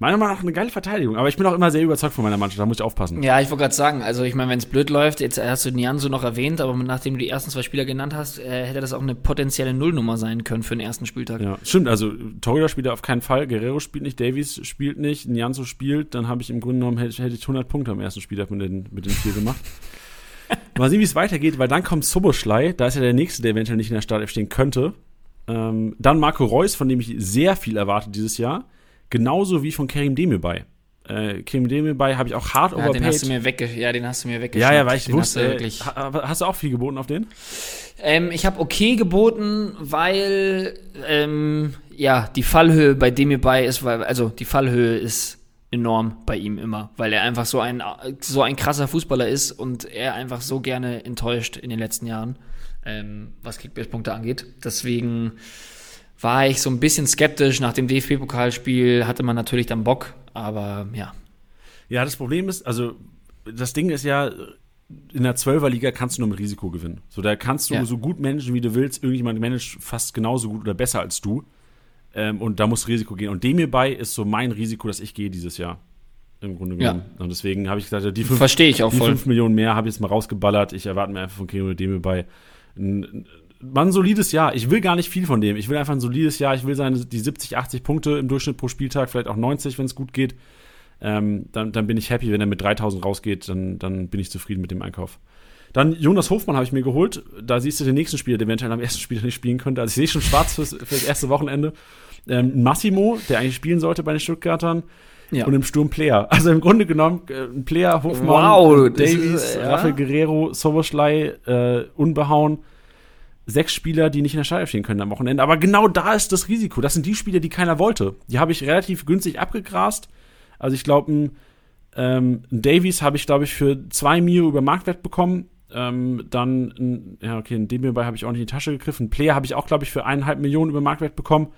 meiner Meinung nach eine geile Verteidigung, aber ich bin auch immer sehr überzeugt von meiner Mannschaft, da muss ich aufpassen. Ja, ich wollte gerade sagen, also ich meine, wenn es blöd läuft, jetzt hast du Nianzou noch erwähnt, aber nachdem du die ersten zwei Spieler genannt hast, äh, hätte das auch eine potenzielle Nullnummer sein können für den ersten Spieltag. Ja, stimmt, also Torhüter spielt er auf keinen Fall, Guerrero spielt nicht, Davies spielt nicht, Nianzou spielt, dann habe ich im Grunde genommen, hätte, hätte ich hundert Punkte am ersten Spieltag mit den, mit den vier gemacht. Mal sehen, wie es weitergeht, weil dann kommt Szoboszlai, da ist ja der Nächste, der eventuell nicht in der Startelf stehen könnte. Ähm, dann Marco Reus, von dem ich sehr viel erwarte dieses Jahr. Genauso wie von Kerim Demirbay. Äh, Kerim Demirbay habe ich auch hart ja, overpaid. Den hast du mir wegge- ja, den hast du mir weggeschickt. Ja, ja, weil ich den wusste, hast du, wirklich- ha- hast du auch viel geboten auf den? Ähm, ich habe okay geboten, weil ähm, ja, die Fallhöhe bei Demirbay ist, weil, also die Fallhöhe ist enorm bei ihm immer, weil er einfach so ein, so ein krasser Fußballer ist und er einfach so gerne enttäuscht in den letzten Jahren, ähm, was Kickbase-Punkte angeht. Deswegen war ich so ein bisschen skeptisch. Nach dem D F B-Pokalspiel hatte man natürlich dann Bock, aber ja. Ja, das Problem ist, also das Ding ist ja, in der Zwölferliga kannst du nur mit Risiko gewinnen. So, da kannst du ja. so gut managen, wie du willst. Irgendjemand managt fast genauso gut oder besser als du. Ähm, und da muss Risiko gehen. Und dem hierbei ist so mein Risiko, dass ich gehe dieses Jahr. Im Grunde genommen. Ja. Und deswegen habe ich gesagt, die fünf, Verstehe ich auch voll. Die fünf Millionen mehr habe ich jetzt mal rausgeballert. Ich erwarte mir einfach von Kerim Demirbay ein war ein solides Jahr. Ich will gar nicht viel von dem. Ich will einfach ein solides Jahr. Ich will seine, die siebzig, achtzig Punkte im Durchschnitt pro Spieltag, vielleicht auch neunzig, wenn es gut geht. Ähm, dann, dann bin ich happy. Wenn er mit dreitausend rausgeht, dann, dann bin ich zufrieden mit dem Einkauf. Dann Jonas Hofmann habe ich mir geholt. Da siehst du den nächsten Spieler, der eventuell am ersten Spieltag nicht spielen könnte. Also ich sehe schon schwarz fürs, für das erste Wochenende. Ähm, Massimo, der eigentlich spielen sollte bei den Stuttgartern. Ja. Und im Sturm Player. Also im Grunde genommen äh, ein Player, Hofmann, wow, Davies, äh, ja. Rafael Guerrero, Szoboszlai, äh, Unbehauen. Sechs Spieler, die nicht in der Startelf stehen können am Wochenende. Aber genau da ist das Risiko. Das sind die Spieler, die keiner wollte. Die habe ich relativ günstig abgegrast. Also ich glaube, einen ähm, Davies habe ich, glaube ich, für zwei Mio über Marktwert bekommen. Ähm, dann, ein, ja okay, einen Demirbay habe ich auch nicht in die Tasche gegriffen. Einen Player habe ich auch, glaube ich, für eineinhalb Millionen über Marktwert bekommen.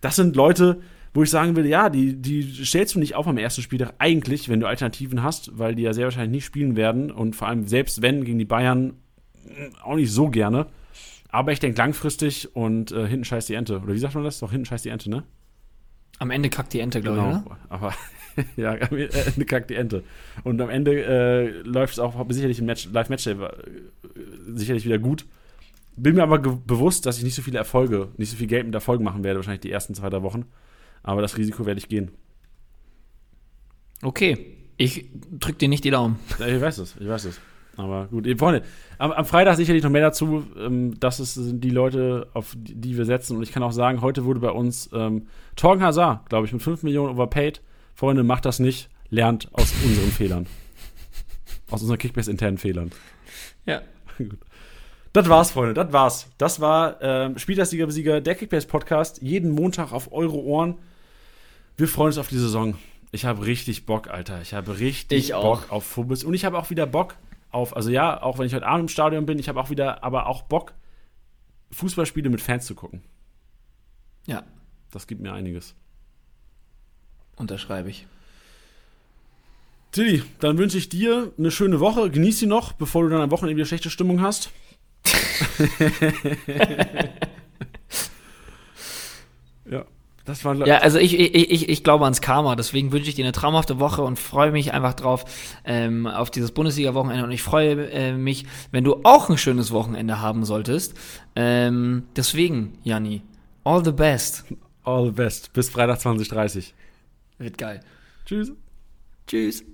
Das sind Leute, wo ich sagen will, ja, die, die stellst du nicht auf am ersten Spieltag eigentlich, wenn du Alternativen hast, weil die ja sehr wahrscheinlich nicht spielen werden. Und vor allem, selbst wenn, gegen die Bayern auch nicht so gerne. Aber ich denke langfristig und äh, hinten scheißt die Ente. Oder wie sagt man das? Doch, hinten scheißt die Ente, ne? Am Ende kackt die Ente, glaube ich, genau. Oder? Aber ja, am Ende kackt die Ente. Und am Ende äh, läuft es auch sicherlich im Match, Live-Match sicherlich wieder gut. Bin mir aber ge- bewusst, dass ich nicht so viele Erfolge, nicht so viel Geld mit Erfolgen machen werde, wahrscheinlich die ersten zwei, drei Wochen. Aber das Risiko werde ich gehen. Okay, ich drück dir nicht die Daumen. Ja, ich weiß es, ich weiß es. Aber gut, eben Freunde, am, am Freitag sicherlich noch mehr dazu. Ähm, das ist, sind die Leute, auf die, die wir setzen. Und ich kann auch sagen, heute wurde bei uns ähm, Torgen Hazard, glaube ich, mit fünf Millionen overpaid. Freunde, macht das nicht. Lernt aus unseren Fehlern. Aus unseren Kickbase-internen Fehlern. Ja. Gut. Das war's, Freunde, das war's. Das war ähm, Spieltagssieger-Besieger, der Kickbase-Podcast. Jeden Montag auf eure Ohren. Wir freuen uns auf die Saison. Ich habe richtig Bock, Alter. Ich habe richtig ich Bock auf Fußball. Und ich habe auch wieder Bock auf, also ja, auch wenn ich heute Abend im Stadion bin, ich habe auch wieder, aber auch Bock, Fußballspiele mit Fans zu gucken. Ja. Das gibt mir einiges. Unterschreibe ich. Tilly, dann wünsche ich dir eine schöne Woche. Genieß sie noch, bevor du dann am Wochenende wieder schlechte Stimmung hast. Ja. Das war ja, also ich, ich, ich, ich glaube ans Karma, deswegen wünsche ich dir eine traumhafte Woche und freue mich einfach drauf, ähm, auf dieses Bundesliga-Wochenende, und ich freue äh, mich, wenn du auch ein schönes Wochenende haben solltest. Ähm, deswegen, Janni, all the best. All the best. Bis Freitag zwanzig Uhr dreißig. Wird geil. Tschüss. Tschüss.